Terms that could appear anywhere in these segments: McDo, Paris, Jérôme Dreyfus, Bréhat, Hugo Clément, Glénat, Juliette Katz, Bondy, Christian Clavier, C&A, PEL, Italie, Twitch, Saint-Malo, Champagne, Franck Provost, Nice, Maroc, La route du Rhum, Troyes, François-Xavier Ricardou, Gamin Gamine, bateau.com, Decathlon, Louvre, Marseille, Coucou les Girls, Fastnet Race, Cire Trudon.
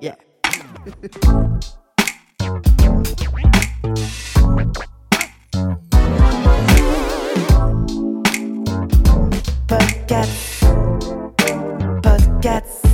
Yeah. Podcast.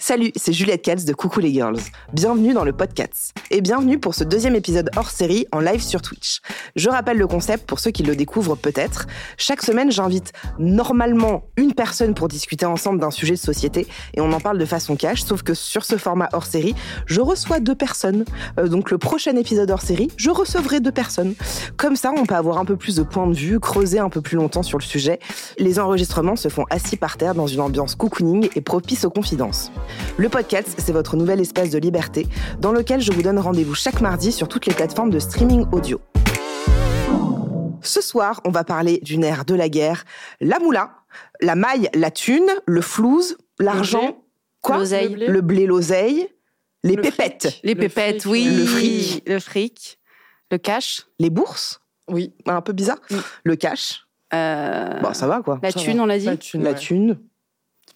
Salut, c'est Juliette Katz de Coucou les Girls. Bienvenue dans le podcast. Et bienvenue pour ce deuxième épisode hors série en live sur Twitch. Je rappelle le concept pour ceux qui le découvrent peut-être. Chaque semaine, j'invite normalement une personne pour discuter ensemble d'un sujet de société et on en parle de façon cash, sauf que sur ce format hors série, je reçois deux personnes. Donc le prochain épisode hors série, je recevrai deux personnes. Comme ça, on peut avoir un peu plus de points de vue, creuser un peu plus longtemps sur le sujet. Les enregistrements se font assis par terre dans une ambiance cocooning et propice aux confidences. Le podcast, c'est votre nouvel espace de liberté dans lequel je vous donne rendez-vous chaque mardi sur toutes les plateformes de streaming audio. Ce soir, on va parler d'une ère de la guerre, la moula, la maille, la thune, le flouze, l'argent, le blé, l'oseille, les pépettes. Le fric, le cash. Les bourses. Oui. Un peu bizarre. Oui. Le cash. Bon, ça va quoi. La thune, on l'a dit. La thune.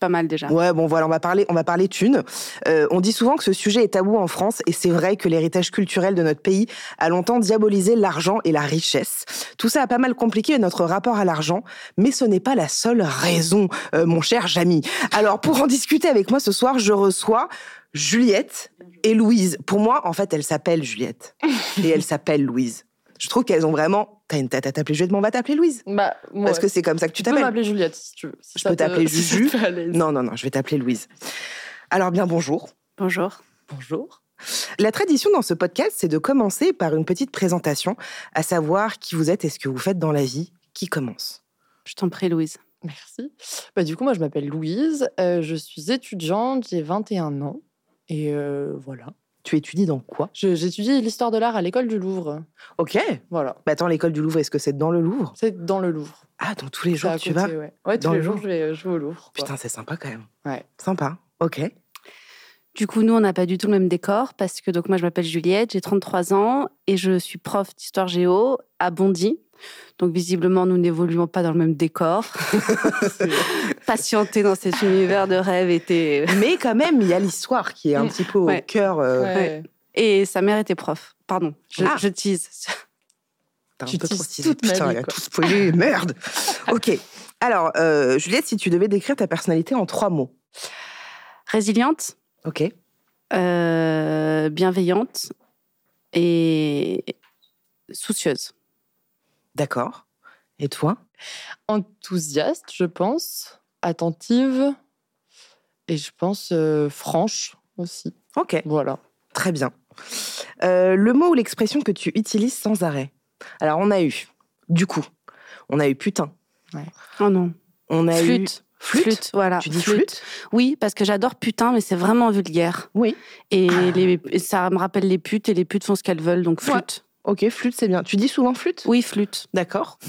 Pas mal déjà. Ouais, bon voilà, on va parler thunes. On dit souvent que ce sujet est tabou en France et c'est vrai que l'héritage culturel de notre pays a longtemps diabolisé l'argent et la richesse. Tout ça a pas mal compliqué notre rapport à l'argent, mais ce n'est pas la seule raison, mon cher Jamy. Alors, pour en discuter avec moi ce soir, je reçois Juliette et Louise. Pour moi, en fait, elles s'appellent Juliette et elles s'appellent Louise. Je trouve qu'elles ont vraiment... T'as une tête à t'appeler Juliette, mais on va t'appeler Louise. Bah, ouais. Parce que c'est comme ça que tu t'appelles. Tu peux m'appeler Juliette, si tu veux. Si je peux t'appeler Juju. Non, je vais t'appeler Louise. Alors bien, bonjour. Bonjour. La tradition dans ce podcast, c'est de commencer par une petite présentation, à savoir qui vous êtes et ce que vous faites dans la vie. Qui commence ? Je t'en prie, Louise. Merci. Bah, du coup, moi, je m'appelle Louise. Je suis étudiante, j'ai 21 ans. Et voilà. Tu étudies dans quoi ? J'étudie l'histoire de l'art à l'école du Louvre. Ok. Voilà. Bah attends, l'école du Louvre, est-ce que c'est dans le Louvre ? C'est dans le Louvre. Ah, donc tous les jours tu vas ? Ouais, tous les jours je vais au Louvre. Putain, c'est sympa quand même. Ouais. Sympa, ok. Du coup, nous, on n'a pas du tout le même décor parce que donc moi, je m'appelle Juliette, j'ai 33 ans et je suis prof d'histoire géo à Bondy. Donc visiblement, nous n'évoluons pas dans le même décor. Patienter dans cet univers de rêve était... Mais quand même, il y a l'histoire qui est un petit peu au cœur. Ouais. Et sa mère était prof. Pardon, je tease. T'as un peu trop teasé. Putain, il a tout spoilé, merde. Ok, alors Juliette, si tu devais décrire ta personnalité en 3 mots. Résiliente. Ok. Bienveillante. Et soucieuse. D'accord. Et toi ? Enthousiaste, je pense, attentive et je pense franche aussi. Ok. Voilà. Très bien. Le mot ou l'expression que tu utilises sans arrêt ? Alors, on a eu, du coup, on a eu putain. Ouais. Oh non. On a flûte. Flûte, voilà. Tu dis flûte ? Oui, parce que j'adore putain, mais c'est vraiment vulgaire. Oui. Et ça me rappelle les putes et les putes font ce qu'elles veulent, donc flûte. Ouais. Ok, flûte, c'est bien. Tu dis souvent flûte ? Oui, flûte. D'accord.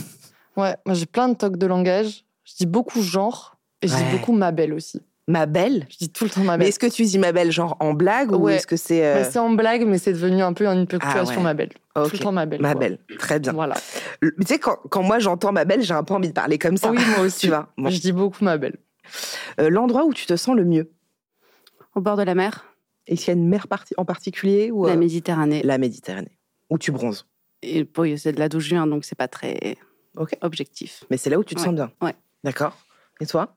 Ouais, moi j'ai plein de tocs de langage. Je dis beaucoup genre et je dis beaucoup ma belle aussi. Ma belle ? Je dis tout le temps ma belle. Mais est-ce que tu dis ma belle genre en blague ou est-ce que c'est... Mais c'est en blague, mais c'est devenu un peu une ponctuation ma belle. Okay. Tout le temps ma belle. Ma belle, très bien. Voilà. Tu sais, quand moi j'entends ma belle, j'ai un peu envie de parler comme ça. Oui, moi aussi. Tu vois, bon. Je dis beaucoup ma belle. L'endroit où tu te sens le mieux ? Au bord de la mer. Est-ce qu'il y a une mer en particulier ou La Méditerranée. La Méditerranée. Où tu bronzes. Et bon, c'est de la 12 juin, donc c'est pas très objectif. Mais c'est là où tu te sens bien. Ouais. D'accord. Et toi ?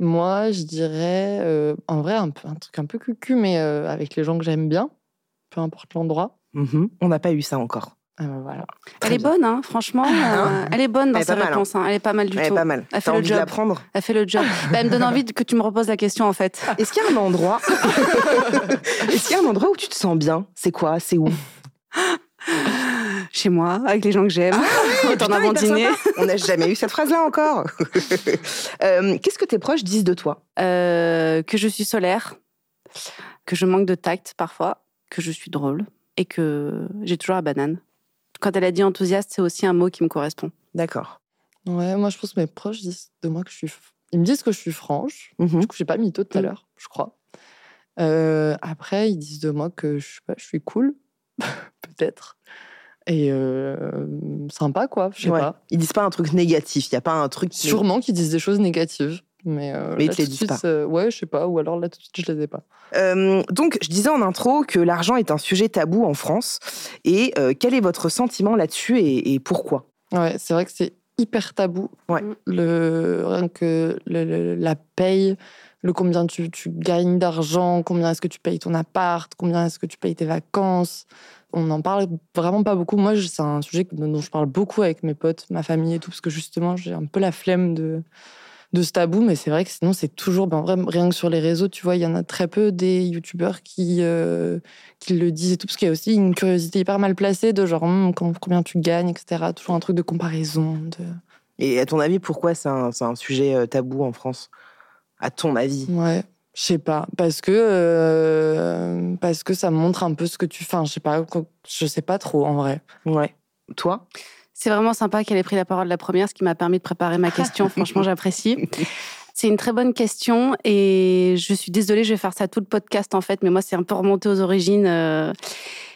Moi, je dirais, en vrai, un truc un peu cucu, mais avec les gens que j'aime bien, peu importe l'endroit. Mm-hmm. On n'a pas eu ça encore. Ah ben voilà. Elle est bonne, hein, franchement. Elle est bonne dans sa réponse. Hein. Elle est pas mal du tout. Elle fait le job. Elle fait le job. Elle me donne envie que tu me reposes la question, en fait. Est-ce qu'il y a un endroit où tu te sens bien ? C'est quoi ? C'est où ? chez moi, avec les gens que j'aime, autour d'un bon dîner. On n'a jamais eu cette phrase-là encore. Qu'est-ce que tes proches disent de toi ? Que je suis solaire, que je manque de tact parfois, que je suis drôle et que j'ai toujours la banane. Quand elle a dit enthousiaste, c'est aussi un mot qui me correspond. D'accord. Ouais, moi je pense que mes proches disent de moi que je suis... Ils me disent que je suis franche. Mm-hmm. Du coup, j'ai pas mytho tout à l'heure, je crois. Après, ils disent de moi que je sais pas, je suis cool, peut-être. Et sympa, quoi, je sais pas. Ils disent pas un truc négatif, il n'y a pas un truc... Sûrement qu'ils disent des choses négatives. Mais ils te les disent pas. Ouais, je sais pas, ou alors là tout de suite je les ai pas. Donc je disais en intro que l'argent est un sujet tabou en France. Et quel est votre sentiment là-dessus et pourquoi ? Ouais, c'est vrai que c'est hyper tabou. Ouais. Rien que la paye, le combien tu gagnes d'argent, combien est-ce que tu payes ton appart, combien est-ce que tu payes tes vacances. On n'en parle vraiment pas beaucoup. Moi, c'est un sujet dont je parle beaucoup avec mes potes, ma famille et tout, parce que justement, j'ai un peu la flemme de ce tabou, mais c'est vrai que sinon c'est toujours, en vrai, rien que sur les réseaux, tu vois, il y en a très peu des youtubeurs qui le disent et tout, parce qu'il y a aussi une curiosité hyper mal placée de genre combien tu gagnes, etc. Toujours un truc de comparaison. Et à ton avis, pourquoi c'est un sujet tabou en France ? À ton avis ? Ouais, je sais pas, parce que ça montre un peu ce que tu fais. Je sais pas trop en vrai. Ouais. Toi ? C'est vraiment sympa qu'elle ait pris la parole la première, ce qui m'a permis de préparer ma question. Franchement, j'apprécie. C'est une très bonne question et je suis désolée, je vais faire ça tout le podcast en fait, mais moi, c'est un peu remonté aux origines.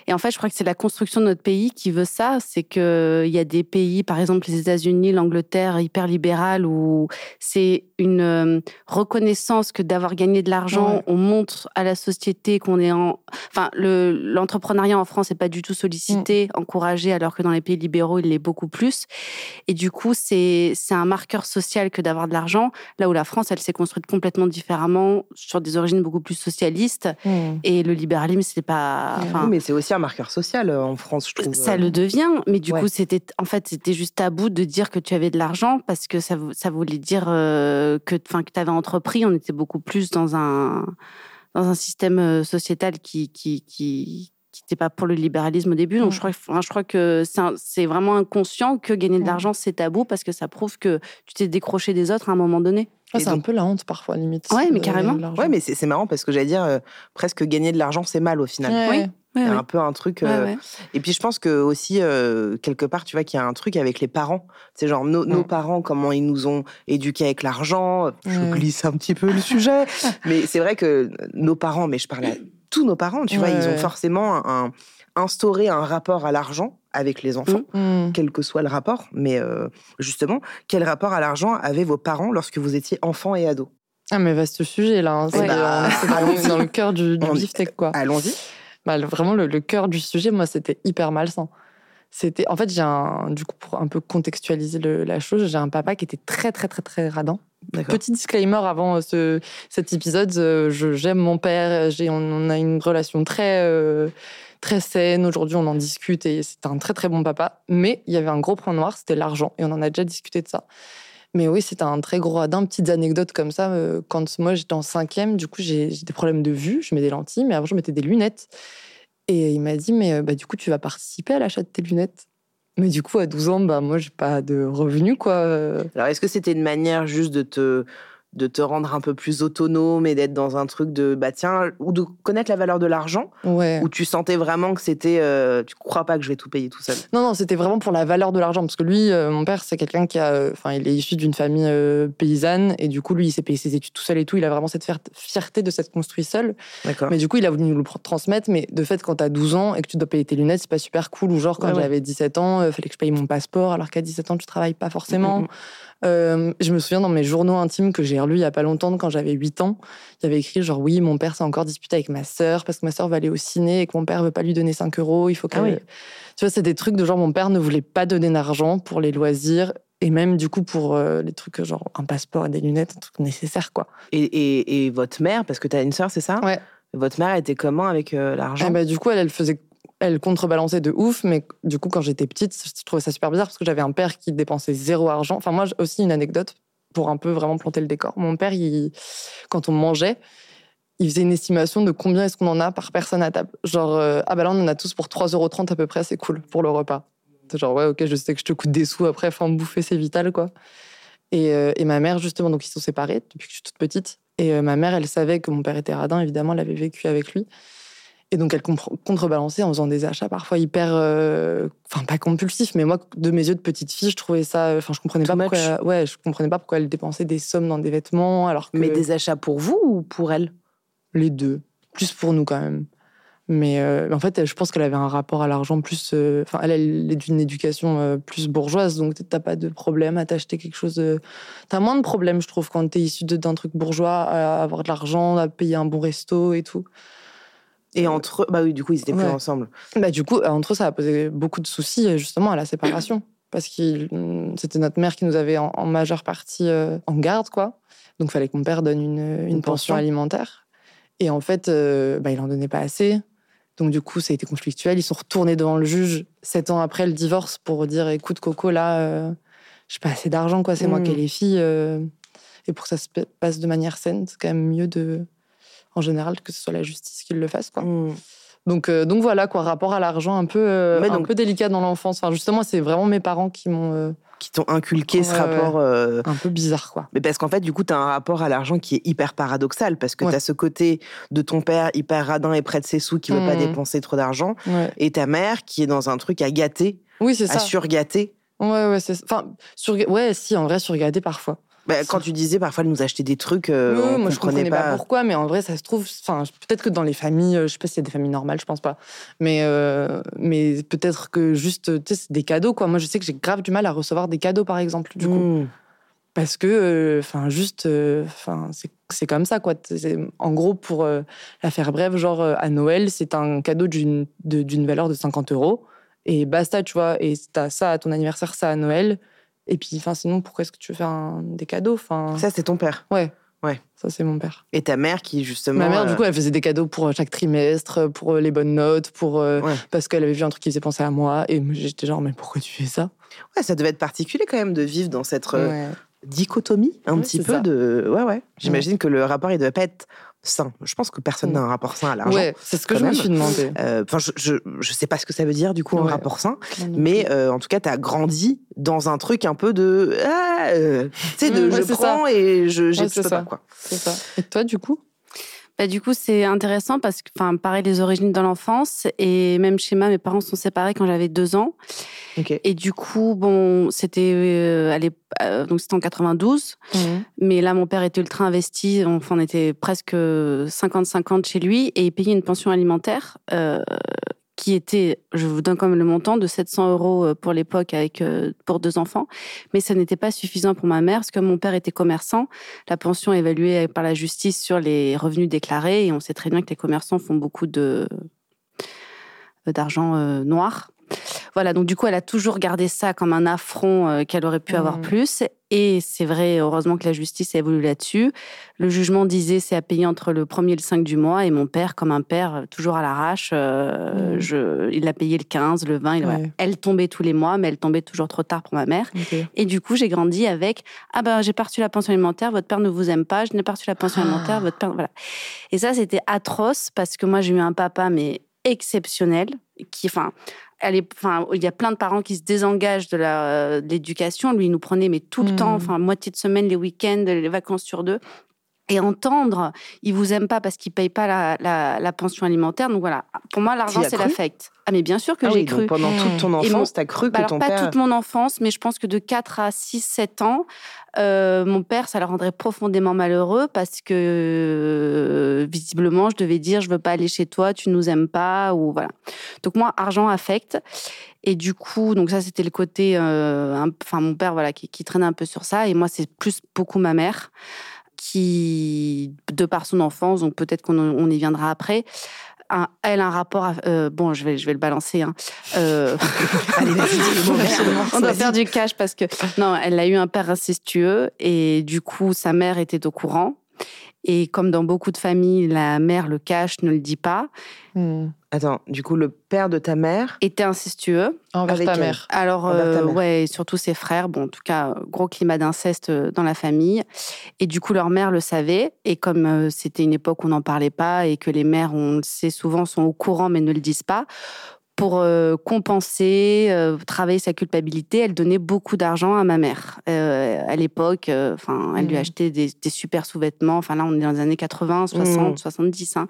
Et en fait, je crois que c'est la construction de notre pays qui veut ça. C'est qu'il y a des pays, par exemple les États-Unis, l'Angleterre, hyper libérale, où c'est une reconnaissance que d'avoir gagné de l'argent, on montre à la société qu'on est en... Enfin, l'entrepreneuriat en France n'est pas du tout sollicité, encouragé, alors que dans les pays libéraux, il l'est beaucoup plus. Et du coup, c'est un marqueur social que d'avoir de l'argent, là où la France, elle s'est construite complètement différemment, sur des origines beaucoup plus socialistes. Et le libéralisme, c'est pas... Enfin, mais c'est aussi un marqueur social en France, je trouve. Ça le devient, mais du coup, c'était juste tabou de dire que tu avais de l'argent, parce que ça voulait dire... que tu avais entrepris, on était beaucoup plus dans un système sociétal qui n'était pas pour le libéralisme au début. Donc je crois que c'est vraiment inconscient que gagner de l'argent, c'est tabou, parce que ça prouve que tu t'es décroché des autres à un moment donné. C'est donc... un peu la honte parfois, limite. Ouais, mais carrément. Ouais, mais c'est marrant parce que j'allais dire presque gagner de l'argent, c'est mal au final. Ouais. Oui. Ouais, un peu un truc. Ouais. Et puis je pense que aussi quelque part, tu vois, qu'il y a un truc avec les parents. C'est genre nos parents, comment ils nous ont éduqués avec l'argent. Je glisse un petit peu le sujet, mais c'est vrai que nos parents, mais je parle à tous nos parents, tu vois, ils ont forcément instauré un rapport à l'argent avec les enfants, quel que soit le rapport. Mais justement, quel rapport à l'argent avaient vos parents lorsque vous étiez enfant et ado ? Ah mais vaste sujet là, hein. C'est vraiment dans le cœur du beefsteak, quoi. Allons-y. Bah, vraiment, le cœur du sujet, moi, c'était hyper malsain. C'était... En fait, du coup, pour un peu contextualiser la chose, j'ai un papa qui était très, très, très, très radin. D'accord. Petit disclaimer avant cet épisode, j'aime mon père, on a une relation très, très saine. Aujourd'hui, on en discute et c'est un très, très bon papa. Mais il y avait un gros point noir, c'était l'argent. Et on en a déjà discuté de ça. Mais oui, c'était un très gros radin. Petites anecdotes comme ça. Quand moi, j'étais en 5e, du coup, j'ai des problèmes de vue. Je mets des lentilles, mais avant, je mettais des lunettes. Et il m'a dit, mais du coup, tu vas participer à l'achat de tes lunettes. Mais du coup, à 12 ans, moi, j'ai pas de revenus, quoi. Alors, est-ce que c'était une manière juste de te rendre un peu plus autonome et d'être dans un truc de, ou de connaître la valeur de l'argent, où tu sentais vraiment que c'était... tu crois pas que je vais tout payer tout seul ? Non, c'était vraiment pour la valeur de l'argent, parce que lui, mon père, c'est quelqu'un qui a... il est issu d'une famille paysanne, et du coup, lui, il s'est payé ses études tout seul et tout, il a vraiment cette fierté de s'être construit seul. D'accord. Mais du coup, il a voulu nous le transmettre, mais de fait, quand t'as 12 ans et que tu dois payer tes lunettes, c'est pas super cool, ou genre, quand j'avais 17 ans, fallait que je paye mon passeport, alors qu'à 17 ans, tu travailles pas forcément... je me souviens dans mes journaux intimes que j'ai relus il y a pas longtemps, quand j'avais 8 ans, il y avait écrit genre oui, mon père s'est encore disputé avec ma sœur parce que ma sœur va aller au ciné et que mon père veut pas lui donner 5 €, il faut qu'elle... Tu vois, c'est des trucs de genre mon père ne voulait pas donner d'argent pour les loisirs et même du coup pour les trucs genre un passeport et des lunettes, un truc nécessaire, quoi. Et votre mère, parce que t'as une sœur, c'est ça ? Ouais. Votre mère était comment avec l'argent ? Du coup, elle faisait... Elle contrebalançait de ouf, mais du coup, quand j'étais petite, je trouvais ça super bizarre parce que j'avais un père qui dépensait zéro argent. Enfin, moi, aussi, une anecdote pour un peu vraiment planter le décor. Mon père, quand on mangeait, il faisait une estimation de combien est-ce qu'on en a par personne à table. Genre, là, on en a tous pour 3,30 € à peu près, c'est cool pour le repas. juste genre ouais ok je sais que je te coûte des sous après, enfin bouffer c'est vital quoi. Et ma mère justement, donc ils sont séparés depuis que je suis toute petite, et ma mère elle savait que mon père était radin, évidemment elle avait vécu avec lui, et donc elle contrebalançait en faisant des achats parfois hyper enfin pas compulsifs, mais moi de mes yeux de petite fille je trouvais ça, enfin je comprenais pas pourquoi elle, ouais je comprenais pas pourquoi elle dépensait des sommes dans des vêtements alors que... Mais des achats pour vous ou pour elle? Les deux, plus pour nous quand même. Mais en fait, je pense qu'elle avait un rapport à l'argent plus... Enfin, elle est d'une éducation plus bourgeoise, donc t'as pas de problème à t'acheter quelque chose... T'as moins de problèmes, je trouve, quand t'es issu d'un truc bourgeois, à avoir de l'argent, à payer un bon resto et tout. Et entre eux... Bah oui, du coup, ils étaient plus ensemble. Bah du coup, entre eux, ça a posé beaucoup de soucis, justement, à la séparation. Parce que c'était notre mère qui nous avait en majeure partie en garde, quoi. Donc, il fallait que mon père donne une pension alimentaire. Et en fait, il en donnait pas assez. Donc, du coup, ça a été conflictuel. Ils sont retournés devant le juge 7 ans après le divorce pour dire « Écoute, Coco, là, j'ai pas assez d'argent, quoi. C'est moi qui ai les filles. » Et pour que ça se passe de manière saine, c'est quand même mieux, en général, que ce soit la justice qui le fasse, quoi. Donc, voilà, quoi. Rapport à l'argent un peu délicat dans l'enfance. Enfin, justement, c'est vraiment mes parents qui m'ont... Qui t'ont inculqué ce rapport... Un peu bizarre, quoi. Mais parce qu'en fait, du coup, t'as un rapport à l'argent qui est hyper paradoxal, parce que t'as ce côté de ton père hyper radin et près de ses sous, qui veut pas dépenser trop d'argent, et ta mère qui est dans un truc à gâter, à surgâter. Ouais, c'est ça. Enfin, si, en vrai, surgâter parfois. Bah, quand tu disais, parfois, elle nous achetait des trucs, moi, je comprenais pas pourquoi, mais en vrai, ça se trouve... Enfin, peut-être que dans les familles... Je sais pas s'il y a des familles normales, je pense pas. Mais peut-être que juste... Tu sais, c'est des cadeaux, quoi. Moi, je sais que j'ai grave du mal à recevoir des cadeaux, par exemple, du coup. Parce que... Enfin, juste... Enfin, c'est comme ça, quoi. En gros, pour la faire brève, genre, à Noël, c'est un cadeau d'une valeur de 50 €. Et basta, tu vois. Et t'as ça à ton anniversaire, ça à Noël... Et puis, sinon, pourquoi est-ce que tu veux faire des cadeaux? Ça, c'est ton père. Ouais. Ça, c'est mon père. Et ta mère qui, justement... Ma mère, du coup, elle faisait des cadeaux pour chaque trimestre, pour les bonnes notes, parce qu'elle avait vu un truc qui faisait penser à moi. Et j'étais genre, mais pourquoi tu fais ça? Ouais, ça devait être particulier quand même de vivre dans cette dichotomie, un petit peu. Ouais. J'imagine que le rapport, il devait pas être... sain. Je pense que personne n'a un rapport sain à l'argent. Ouais, c'est ce que je me suis demandé. Enfin, je sais pas ce que ça veut dire du coup un rapport sain, mais en tout cas, t'as grandi dans un truc un peu de tu sais, je prends ça. Et je peux pas quoi. C'est ça. Et toi, du coup? Bah, du coup, c'est intéressant parce que, pareil, les origines dans l'enfance et même schéma, mes parents sont séparés quand j'avais 2 ans. Okay. Et du coup, bon, c'était donc c'était en 92. Mais là, mon père était ultra investi. Enfin, on était presque 50-50 chez lui et il payait une pension alimentaire qui était, je vous donne comme le montant, de 700 € pour l'époque pour 2 enfants. Mais ça n'était pas suffisant pour ma mère, parce que mon père était commerçant. La pension est évaluée par la justice sur les revenus déclarés, et on sait très bien que les commerçants font beaucoup d'argent noir. Voilà, donc du coup, elle a toujours gardé ça comme un affront qu'elle aurait pu avoir plus. Et c'est vrai, heureusement que la justice a évolué là-dessus. Le jugement disait c'est à payer entre le 1er et le 5 du mois. Et mon père, comme un père, toujours à l'arrache, il a payé le 15, le 20. Voilà. Elle tombait tous les mois, mais elle tombait toujours trop tard pour ma mère. Okay. Et du coup, j'ai grandi avec « Ah ben, j'ai pas reçu la pension alimentaire, votre père ne vous aime pas, je n'ai pas reçu la pension alimentaire, votre père... » Voilà. Et ça, c'était atroce, parce que moi, j'ai eu un papa, mais exceptionnel, qui... il y a plein de parents qui se désengagent de l'éducation. Lui, il nous prenait mais tout le temps, moitié de semaine, les week-ends, les vacances sur 2. Et entendre, il vous aime pas parce qu'il paye pas la pension alimentaire. Donc voilà, pour moi, l'argent, c'est l'affect. Ah mais bien sûr que j'ai cru. Pendant toute ton enfance, t'as cru que ton père... Alors pas toute mon enfance, mais je pense que de 4 à 6, 7 ans, mon père, ça le rendrait profondément malheureux parce que, visiblement, je devais dire, je veux pas aller chez toi, tu nous aimes pas, ou voilà. Donc moi, argent, affect. Et du coup, donc ça, c'était le côté... mon père, voilà, qui traînait un peu sur ça. Et moi, c'est plus beaucoup ma mère, qui, de par son enfance, donc peut-être qu'on y viendra après, a un rapport... je vais le balancer. Allez, on doit faire du cash parce que... Non, elle a eu un père incestueux et du coup, sa mère était au courant. Et comme dans beaucoup de familles, la mère le cache, ne le dit pas. Attends, du coup, le père de ta mère... était incestueux. Envers ta mère. Alors, surtout ses frères. Bon, en tout cas, gros climat d'inceste dans la famille. Et du coup, leur mère le savait. Et comme c'était une époque où on n'en parlait pas et que les mères, on le sait souvent, sont au courant mais ne le disent pas... pour compenser, travailler sa culpabilité, elle donnait beaucoup d'argent à ma mère. À l'époque, elle lui achetait des super sous-vêtements. Enfin, là, on est dans les années 80, 60, 70. Hein.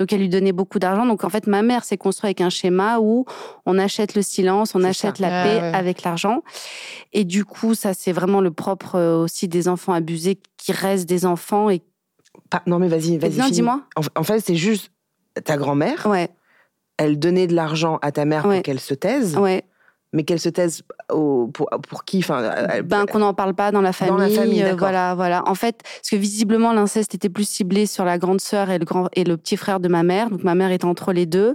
Donc, elle lui donnait beaucoup d'argent. Donc, en fait, ma mère s'est construite avec un schéma où on achète le silence, on achète la paix avec l'argent. Et du coup, ça, c'est vraiment le propre aussi des enfants abusés qui restent des enfants. Et... Non, mais vas-y. Non, dis-moi. En fait, c'est juste ta grand-mère. Ouais. Elle donnait de l'argent à ta mère pour qu'elle se taise. Ouais. Mais qu'elle se taise pour qui qu'on n'en parle pas dans la famille. Dans la famille, d'accord. Voilà. En fait, parce que visiblement, l'inceste était plus ciblé sur la grande sœur et le petit frère de ma mère. Donc, ma mère était entre les deux.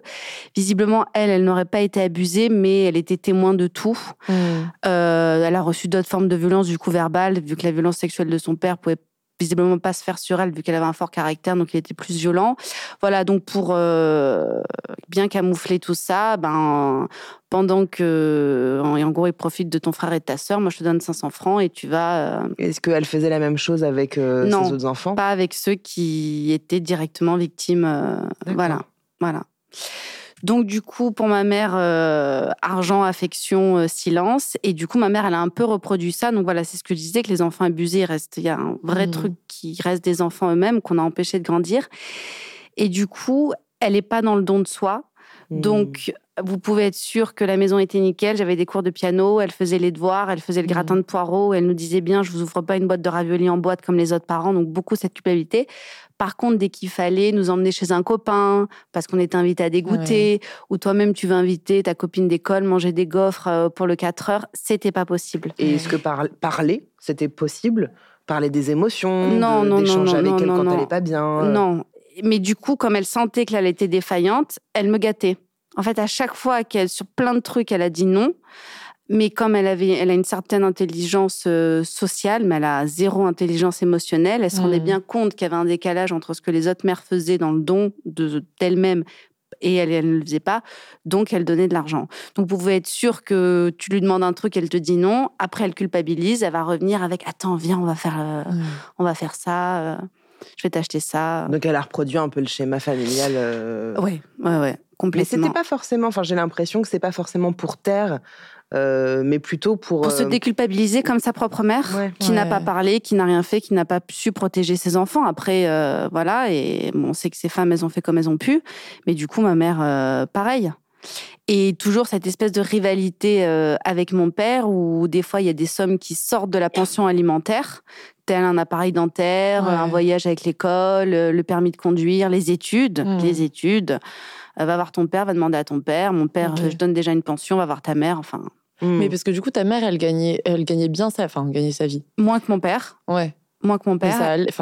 Visiblement, elle n'aurait pas été abusée, mais elle était témoin de tout. Elle a reçu d'autres formes de violence, du coup, verbale, vu que la violence sexuelle de son père pouvait visiblement pas se faire sur elle, vu qu'elle avait un fort caractère, donc il était plus violent. Voilà, donc pour bien camoufler tout ça, pendant que, en gros, ils profitent de ton frère et de ta sœur, moi je te donne 500 francs et tu vas... Est-ce qu'elle faisait la même chose avec ses autres enfants ? Non, pas avec ceux qui étaient directement victimes. Voilà. Donc, du coup, pour ma mère, argent, affection, silence. Et du coup, ma mère, elle a un peu reproduit ça. Donc, voilà, c'est ce que je disais, que les enfants abusés, il y a un vrai truc qui reste des enfants eux-mêmes, qu'on a empêché de grandir. Et du coup, elle n'est pas dans le don de soi. Donc, vous pouvez être sûr que la maison était nickel. J'avais des cours de piano, elle faisait les devoirs, elle faisait le gratin de poireaux. Elle nous disait bien, je ne vous ouvre pas une boîte de raviolis en boîte comme les autres parents. Donc, beaucoup cette culpabilité. Par contre, dès qu'il fallait nous emmener chez un copain, parce qu'on était invité à dégoûter, ou toi-même tu veux inviter ta copine d'école, manger des gaufres pour le 4 heures, c'était pas possible. Et est-ce que parler, c'était possible ? Parler des émotions, d'échanger avec elle quand elle n'allait pas bien ? Non, mais du coup, comme elle sentait qu'elle était défaillante, elle me gâtait. En fait, à chaque fois sur plein de trucs, elle a dit non. Mais comme elle a une certaine intelligence sociale, mais elle a zéro intelligence émotionnelle, elle se rendait bien compte qu'il y avait un décalage entre ce que les autres mères faisaient dans le don d'elle-même et elle ne le faisait pas, donc elle donnait de l'argent. Donc vous pouvez être sûr que tu lui demandes un truc, elle te dit non, après elle culpabilise, elle va revenir avec « Attends, viens, on va faire ça ». Je vais t'acheter ça. Donc, elle a reproduit un peu le schéma familial. Oui, complètement. Mais c'était pas forcément... Enfin, j'ai l'impression que c'est pas forcément pour taire, mais plutôt pour... Pour se déculpabiliser comme sa propre mère, qui n'a pas parlé, qui n'a rien fait, qui n'a pas su protéger ses enfants. Après, et on sait que ces femmes, elles ont fait comme elles ont pu. Mais du coup, ma mère, pareil. Et toujours cette espèce de rivalité avec mon père, où des fois, il y a des sommes qui sortent de la pension alimentaire, tel un appareil dentaire, un voyage avec l'école, le permis de conduire, les études. Va voir ton père, va demander à ton père. Mon père, je donne déjà une pension, va voir ta mère, enfin... Mais parce que du coup, ta mère, elle gagnait bien sa... Enfin, gagnait sa vie. Moins que mon père. Ouais. Moins que mon père.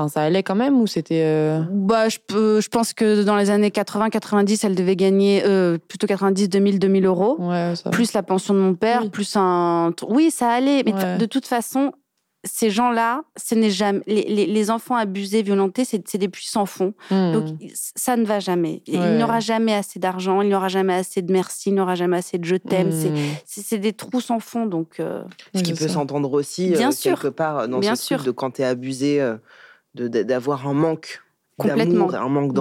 Ça allait quand même, ou c'était... Je pense que dans les années 80-90, elle devait gagner plutôt 90, 2000 euros. Ouais, ça... Plus la pension de mon père, plus un... Oui, ça allait, mais de toute façon... Ces gens-là, ce n'est jamais... les enfants abusés, violentés, c'est des puits sans fond. Donc, ça ne va jamais. Il n'y aura jamais assez d'argent, il n'y aura jamais assez de merci, il n'y aura jamais assez de je t'aime. C'est des trous sans fond. Donc, ce qui peut s'entendre aussi, quelque part, dans ce truc de quand t'es abusé, d'avoir un manque d'amour, un manque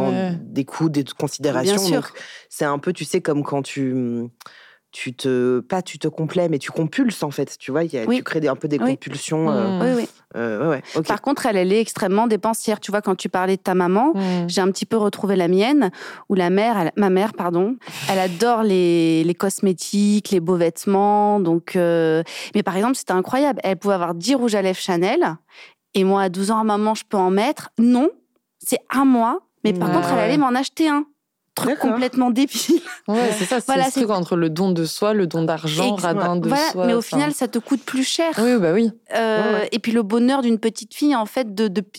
des coups, des considérations. Bien sûr. Donc, c'est un peu, tu sais, comme quand tu te complais, mais tu compulses, en fait, tu vois, tu crées un peu des compulsions. Okay. Par contre, elle est extrêmement dépensière. Tu vois, quand tu parlais de ta maman, j'ai un petit peu retrouvé la mienne, où ma mère, elle adore les cosmétiques, les beaux vêtements, donc... Mais par exemple, c'était incroyable, elle pouvait avoir 10 rouges à lèvres Chanel, et moi, à 12 ans, maman, je peux en mettre. Non, c'est un mois, mais par contre, elle allait m'en acheter un. Truc complètement débile. Ouais, c'est ça, c'est ce truc entre le don de soi, le don d'argent, radin de soi. Mais au final, ça te coûte plus cher. Oui, bah oui. Et puis le bonheur d'une petite fille, en fait,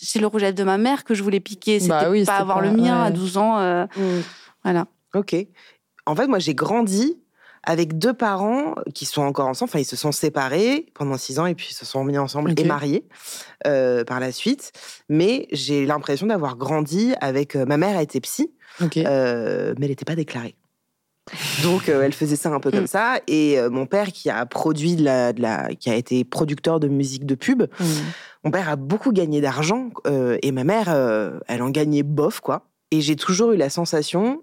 c'est le rouge à lèvres de ma mère que je voulais piquer. C'était pas avoir le mien à 12 ans. Voilà. Ok. En fait, moi, j'ai grandi avec deux parents qui sont encore ensemble. Enfin, ils se sont séparés pendant 6 ans et puis ils se sont remis ensemble et mariés par la suite. Mais j'ai l'impression d'avoir grandi avec... Ma mère a été psy. Okay. Mais elle n'était pas déclarée. Donc, elle faisait ça un peu comme ça. Et mon père, qui a produit qui a été producteur de musique de pub, mon père a beaucoup gagné d'argent. Et ma mère, elle en gagnait bof, quoi. Et j'ai toujours eu la sensation,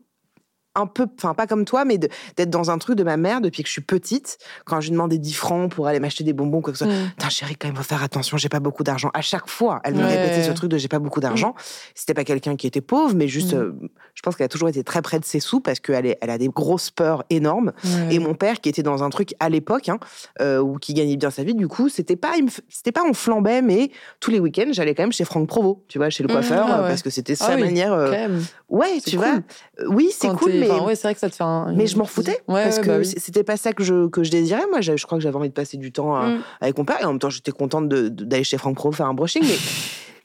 un peu, enfin pas comme toi, mais d'être dans un truc de ma mère depuis que je suis petite, quand je lui demandais 10 francs pour aller m'acheter des bonbons, quoi que ce soit, putain chérie, quand même, faut faire attention, j'ai pas beaucoup d'argent. À chaque fois, elle me répétait ce truc de j'ai pas beaucoup d'argent. C'était pas quelqu'un qui était pauvre, mais juste, je pense qu'elle a toujours été très près de ses sous parce qu'elle elle a des grosses peurs énormes. Et mon père, qui était dans un truc à l'époque, ou qui gagnait bien sa vie, du coup, c'était pas on flambait, mais tous les week-ends, j'allais quand même chez Franck Provost, tu vois, chez le coiffeur, parce que c'était sa manière. Ouais, c'est tu cool. vois. Oui, c'est quand cool, mais enfin, ouais, c'est vrai que ça te fait un. Mais je m'en foutais parce que c'était pas ça que je désirais. Moi, je crois que j'avais envie de passer du temps avec mon père et en même temps, j'étais contente d'aller chez Franck Provost faire un brushing. Mais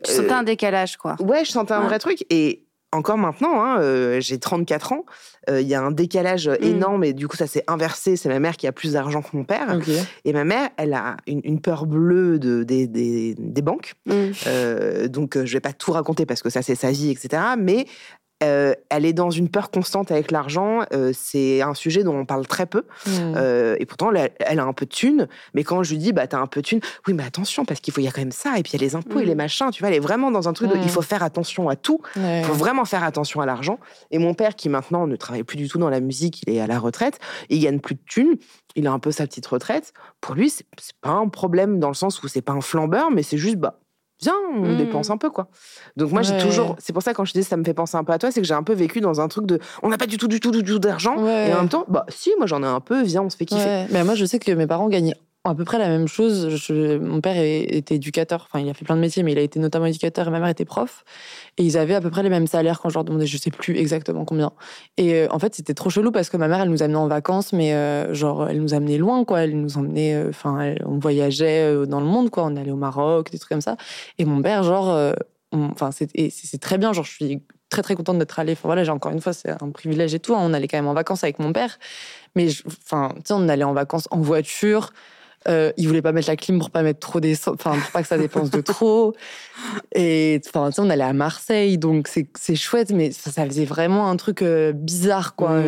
tu sentais un décalage, quoi. Ouais, je sentais un vrai truc et. Encore maintenant, j'ai 34 ans, il y a un décalage énorme et du coup ça s'est inversé, c'est ma mère qui a plus d'argent que mon père. Okay. Et ma mère, elle a une peur bleue des banques, donc je vais pas tout raconter parce que ça c'est sa vie, etc. Mais elle est dans une peur constante avec l'argent, c'est un sujet dont on parle très peu, et pourtant elle a un peu de thunes, mais quand je lui dis bah t'as un peu de thunes, oui mais attention parce qu'il faut, il y a quand même ça, et puis il y a les impôts et les machins, tu vois, elle est vraiment dans un truc de il faut faire attention à tout, il faut vraiment faire attention à l'argent, et mon père qui maintenant ne travaille plus du tout dans la musique, il est à la retraite, il gagne plus de thunes, il a un peu sa petite retraite, pour lui c'est pas un problème dans le sens où c'est pas un flambeur, mais c'est juste bah bien, on dépense un peu, quoi. Donc moi, j'ai toujours... C'est pour ça, quand je dis ça me fait penser un peu à toi, c'est que j'ai un peu vécu dans un truc de... On n'a pas du tout d'argent. Ouais. Et en même temps, bah si, moi, j'en ai un peu, viens, on se fait kiffer. Ouais. Mais moi, je sais que mes parents gagnaient à peu près la même chose. Mon père était éducateur. Enfin, il a fait plein de métiers, mais il a été notamment éducateur et ma mère était prof. Et ils avaient à peu près les mêmes salaires quand je leur demandais, je sais plus exactement combien. Et en fait, c'était trop chelou parce que ma mère, elle nous amenait en vacances, mais genre, elle nous amenait loin, quoi. Elle nous emmenait, on voyageait dans le monde, quoi. On allait au Maroc, des trucs comme ça. Et mon père, genre, c'est très bien, genre, je suis très très contente d'être allée. Enfin voilà, j'ai encore une fois, c'est un privilège et tout. Hein. On allait quand même en vacances avec mon père, mais on allait en vacances en voiture. Il voulait pas mettre la clim pour pas mettre trop pour pas que ça dépense de trop. Et on allait à Marseille, donc c'est chouette, mais ça faisait vraiment un truc bizarre, quoi. Encore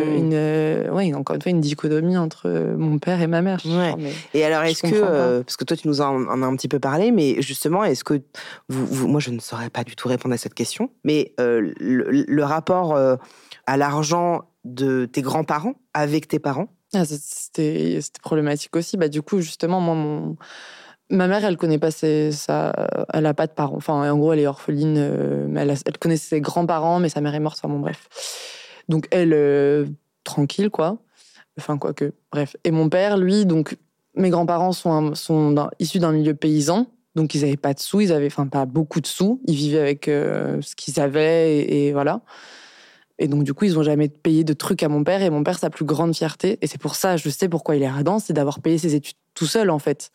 une fois une dichotomie entre mon père et ma mère. Ouais. Genre, et alors est-ce que parce que toi tu nous en as un petit peu parlé, mais justement est-ce que moi je ne saurais pas du tout répondre à cette question, mais le rapport à l'argent de tes grands-parents avec tes parents. Ah, c'était problématique aussi. Bah, du coup, justement, moi, ma mère, elle connaît pas elle n'a pas de parents. Enfin, en gros, elle est orpheline. Elle connaît ses grands-parents, mais sa mère est morte. Enfin, bon, bref. Donc, elle, tranquille, quoi. Enfin, quoi que, bref. Et mon père, lui, donc, mes grands-parents sont issus d'un milieu paysan. Donc, ils n'avaient pas de sous. Ils avaient, pas beaucoup de sous. Ils vivaient avec ce qu'ils avaient et voilà. Et donc, du coup, ils ont jamais payé de trucs à mon père. Et mon père, sa plus grande fierté, et c'est pour ça, je sais pourquoi il est ardent, c'est d'avoir payé ses études tout seul, en fait.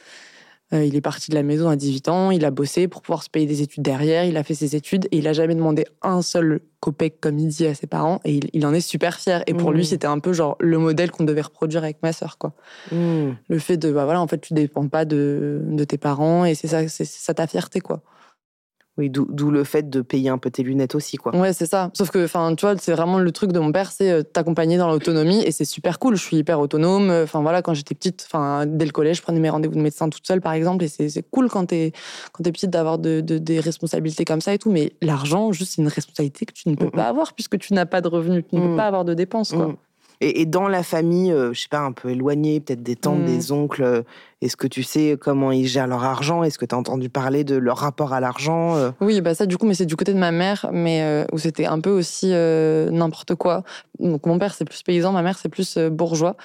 Il est parti de la maison à 18 ans, il a bossé pour pouvoir se payer des études derrière, il a fait ses études, et il a jamais demandé un seul copec, comme il dit, à ses parents, et il en est super fier. Et pour lui, c'était un peu genre le modèle qu'on devait reproduire avec ma sœur, quoi. Le fait de, en fait, tu dépends pas de tes parents, et c'est ça ta fierté, quoi. Oui, d'où le fait de payer un peu tes lunettes aussi, quoi. Ouais, c'est ça. Sauf que, tu vois, c'est vraiment le truc de mon père, c'est t'accompagner dans l'autonomie, et c'est super cool. Je suis hyper autonome. Enfin, voilà, quand j'étais petite, dès le collège, je prenais mes rendez-vous de médecin toute seule, par exemple, et c'est cool quand t'es petite d'avoir des responsabilités comme ça et tout. Mais l'argent, juste, c'est une responsabilité que tu ne peux pas avoir, puisque tu n'as pas de revenus, tu ne peux pas avoir de dépenses, quoi. Et dans la famille, je sais pas, un peu éloignée, peut-être des tantes, des oncles, est-ce que tu sais comment ils gèrent leur argent? Est-ce que tu as entendu parler de leur rapport à l'argent? Oui, bah ça, du coup, mais c'est du côté de ma mère, mais où c'était un peu aussi n'importe quoi. Donc, mon père, c'est plus paysan, ma mère, c'est plus bourgeois.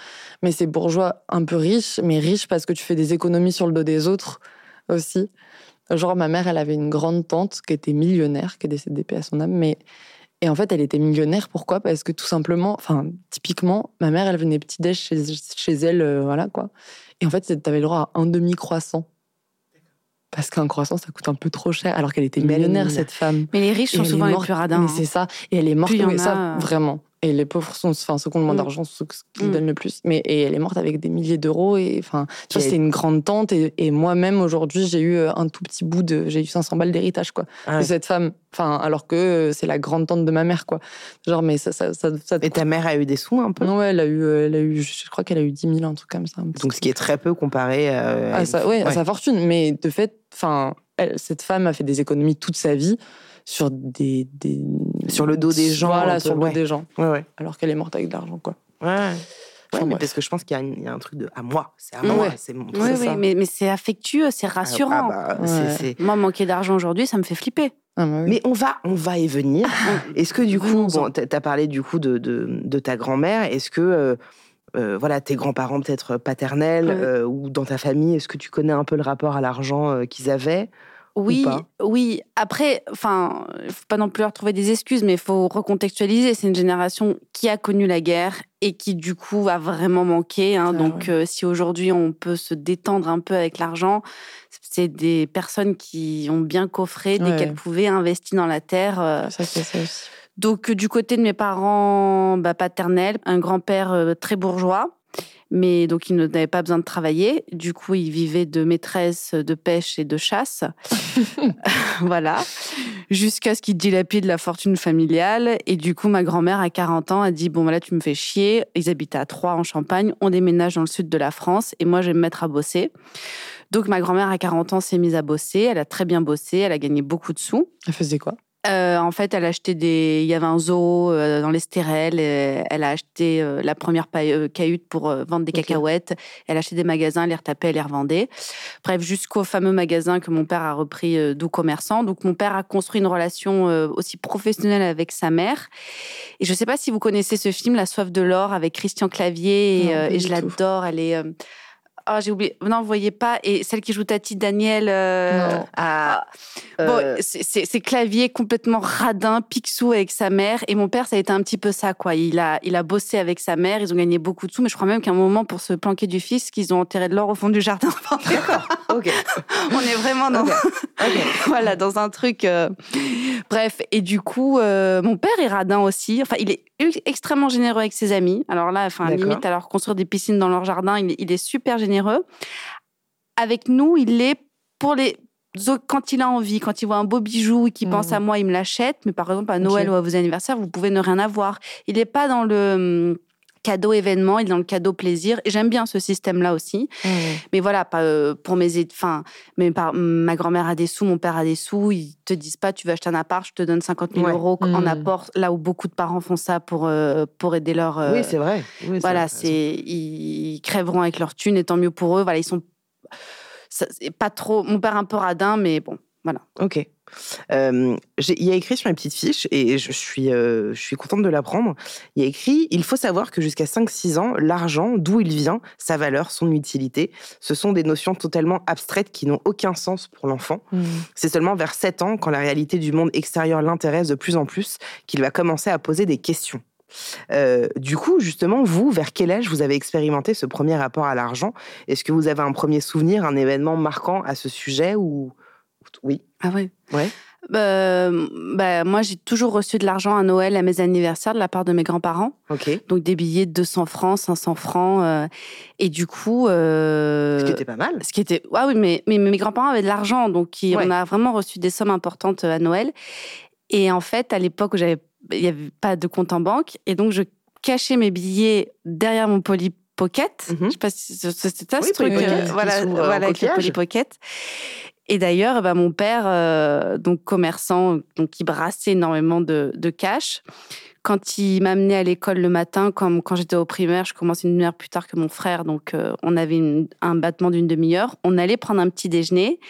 Mais c'est bourgeois un peu riche, mais riche parce que tu fais des économies sur le dos des autres aussi. Genre, ma mère, elle avait une grande tante qui était millionnaire, qui est décédée, paix à son âme, mais... Et en fait, elle était millionnaire. Pourquoi ? Parce que tout simplement, typiquement, ma mère, elle venait petit-déj chez elle, voilà, quoi. Et en fait, t'avais le droit à un demi-croissant. Parce qu'un croissant, ça coûte un peu trop cher, alors qu'elle était millionnaire, cette femme. Mais les riches sont souvent les plus radins. Mais c'est ça. Et elle est morte, vraiment. Et les pauvres sont, ceux qui ont le moins d'argent, ceux qui donnent le plus. Et elle est morte avec des milliers d'euros. Et c'est une grande tante. Et moi-même, aujourd'hui, j'ai eu un tout petit bout j'ai eu 500 balles d'héritage, quoi. Ah ouais. De cette femme. Alors que c'est la grande tante de ma mère, quoi. Genre, mais ça. Et ta mère a eu des sous un peu? Non, ouais, elle a eu, je crois qu'elle a eu 10 000, un truc comme ça. Donc, ce qui est très peu comparé à sa fortune. Mais de fait, cette femme a fait des économies toute sa vie. sur des sur le dos des gens, voilà, sur le dos des gens. Ouais, ouais. Alors qu'elle est morte avec de l'argent, quoi. Ouais. Ouais, mais parce que je pense qu'il y a un truc de à moi, c'est à moi, c'est mon truc. Oui, mais c'est affectueux, c'est rassurant. Ah, bah, ouais. C'est... Moi, manquer d'argent aujourd'hui, ça me fait flipper. Ah, bah, oui. Mais on va y venir. Est-ce que du coup, bon, t'as parlé du coup de ta grand-mère. Est-ce que voilà, tes grands-parents peut-être paternels ou dans ta famille, est-ce que tu connais un peu le rapport à l'argent qu'ils avaient? Oui, oui. Après, enfin, faut pas non plus leur trouver des excuses, mais il faut recontextualiser. C'est une génération qui a connu la guerre et qui, du coup, a vraiment manqué. Hein. Donc, si aujourd'hui, on peut se détendre un peu avec l'argent, c'est des personnes qui ont bien coffré dès qu'elles pouvaient, investir dans la terre. Ça, c'est ça aussi. Donc, du côté de mes parents paternels, un grand-père très bourgeois. Mais donc, il n'avait pas besoin de travailler. Du coup, il vivait de maîtresse de pêche et de chasse. Voilà. Jusqu'à ce qu'il dilapide la fortune familiale. Et du coup, ma grand-mère, à 40 ans, a dit « Bon, là, tu me fais chier. » Ils habitaient à Troyes, en Champagne. On déménage dans le sud de la France. Et moi, je vais me mettre à bosser. Donc, ma grand-mère, à 40 ans, s'est mise à bosser. Elle a très bien bossé. Elle a gagné beaucoup de sous. Elle faisait quoi ? En fait, elle a acheté il y avait un zoo dans l'Estérel. Elle a acheté la première cahute pour vendre des cacahuètes. Elle a acheté des magasins, elle les retapait, elle les revendait. Bref, jusqu'au fameux magasin que mon père a repris d'où commerçant. Donc, mon père a construit une relation aussi professionnelle avec sa mère. Et je ne sais pas si vous connaissez ce film, La soif de l'or, avec Christian Clavier. Non, et je l'adore. Elle est... Ah, j'ai oublié. Non, vous voyez pas. Et celle qui joue Tati, Daniel. Bon, c'est Clavier complètement radin, pique-sous avec sa mère. Et mon père, ça a été un petit peu ça, quoi. Il a bossé avec sa mère. Ils ont gagné beaucoup de sous. Mais je crois même qu'à un moment, pour se planquer du fils, qu'ils ont enterré de l'or au fond du jardin. D'accord. Ok. On est vraiment dans. Okay. Voilà, dans un truc. Bref. Et du coup, mon père est radin aussi. Enfin, il est extrêmement généreux avec ses amis. Alors là, enfin, limite, à leur construire des piscines dans leur jardin, il est super généreux. Avec nous, il est quand il a envie, quand il voit un beau bijou et qu'il pense à moi, il me l'achète. Mais par exemple, à Noël ou à vos anniversaires, vous pouvez ne rien avoir. Il n'est pas dans le cadeau événement, il est dans le cadeau plaisir. Et j'aime bien ce système-là aussi. Mmh. Mais voilà, pour ma grand-mère a des sous, mon père a des sous. Ils te disent pas, tu veux acheter un appart, je te donne 50 000 euros en apport. Là où beaucoup de parents font ça pour aider leur... Oui, c'est vrai. Oui, voilà, ils crèveront avec leur thune et tant mieux pour eux. Voilà, ils sont... Ça, c'est pas trop... Mon père un peu radin, mais bon, voilà. Ok. Il y a écrit sur ma petite fiche, et je suis contente de l'apprendre, il y a écrit « Il faut savoir que jusqu'à 5-6 ans, l'argent, d'où il vient, sa valeur, son utilité, ce sont des notions totalement abstraites qui n'ont aucun sens pour l'enfant. C'est seulement vers 7 ans, quand la réalité du monde extérieur l'intéresse de plus en plus, qu'il va commencer à poser des questions. » Du coup, justement, vous, vers quel âge vous avez expérimenté ce premier rapport à l'argent? Est-ce que vous avez un premier souvenir, un événement marquant à ce sujet ou... Oui. Ah oui. Ouais. Moi, j'ai toujours reçu de l'argent à Noël, à mes anniversaires, de la part de mes grands-parents. Okay. Donc, des billets de 200 francs, 500 francs. Et du coup... ce qui était pas mal. Ce qui était... Ah oui, mais mes grands-parents avaient de l'argent. Donc, on a vraiment reçu des sommes importantes à Noël. Et en fait, à l'époque, il n'y avait pas de compte en banque. Et donc, je cachais mes billets derrière mon polypocket. Mm-hmm. Je ne sais pas si c'était ça, ce truc. Voilà, avec le polypocket. Et d'ailleurs, mon père, donc commerçant, donc il brassait énormément de cash. Quand il m'amenait à l'école le matin, comme quand j'étais au primaire, je commençais une heure plus tard que mon frère, donc on avait un battement d'une demi-heure. On allait prendre un petit déjeuner.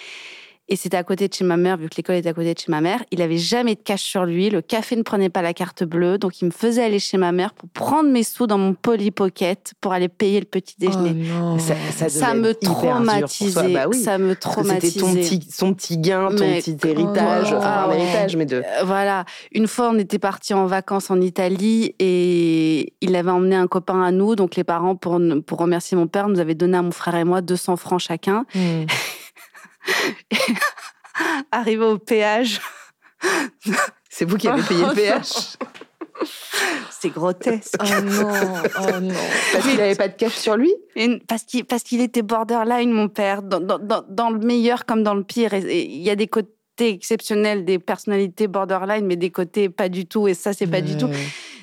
Et c'était à côté de chez ma mère, vu que l'école était à côté de chez ma mère. Il n'avait jamais de cash sur lui. Le café ne prenait pas la carte bleue. Donc, il me faisait aller chez ma mère pour prendre mes sous dans mon polypocket pour aller payer le petit déjeuner. Oh ça me traumatisait. Bah oui, ça me traumatisait. C'était son petit gain, ton petit héritage. Enfin, un héritage, mais deux. Voilà. Une fois, on était partis en vacances en Italie et il avait emmené un copain à nous. Donc, les parents, pour remercier mon père, nous avaient donné à mon frère et moi 200 francs chacun. Arrivé au péage. C'est vous qui avez payé le péage. C'est grotesque. Oh non. Parce qu'il n'avait pas de cash sur lui. Parce qu'il était borderline, mon père, dans le meilleur comme dans le pire. Et il y a des côtés exceptionnels, des personnalités borderline, mais des côtés pas du tout. Et ça, c'est pas du tout.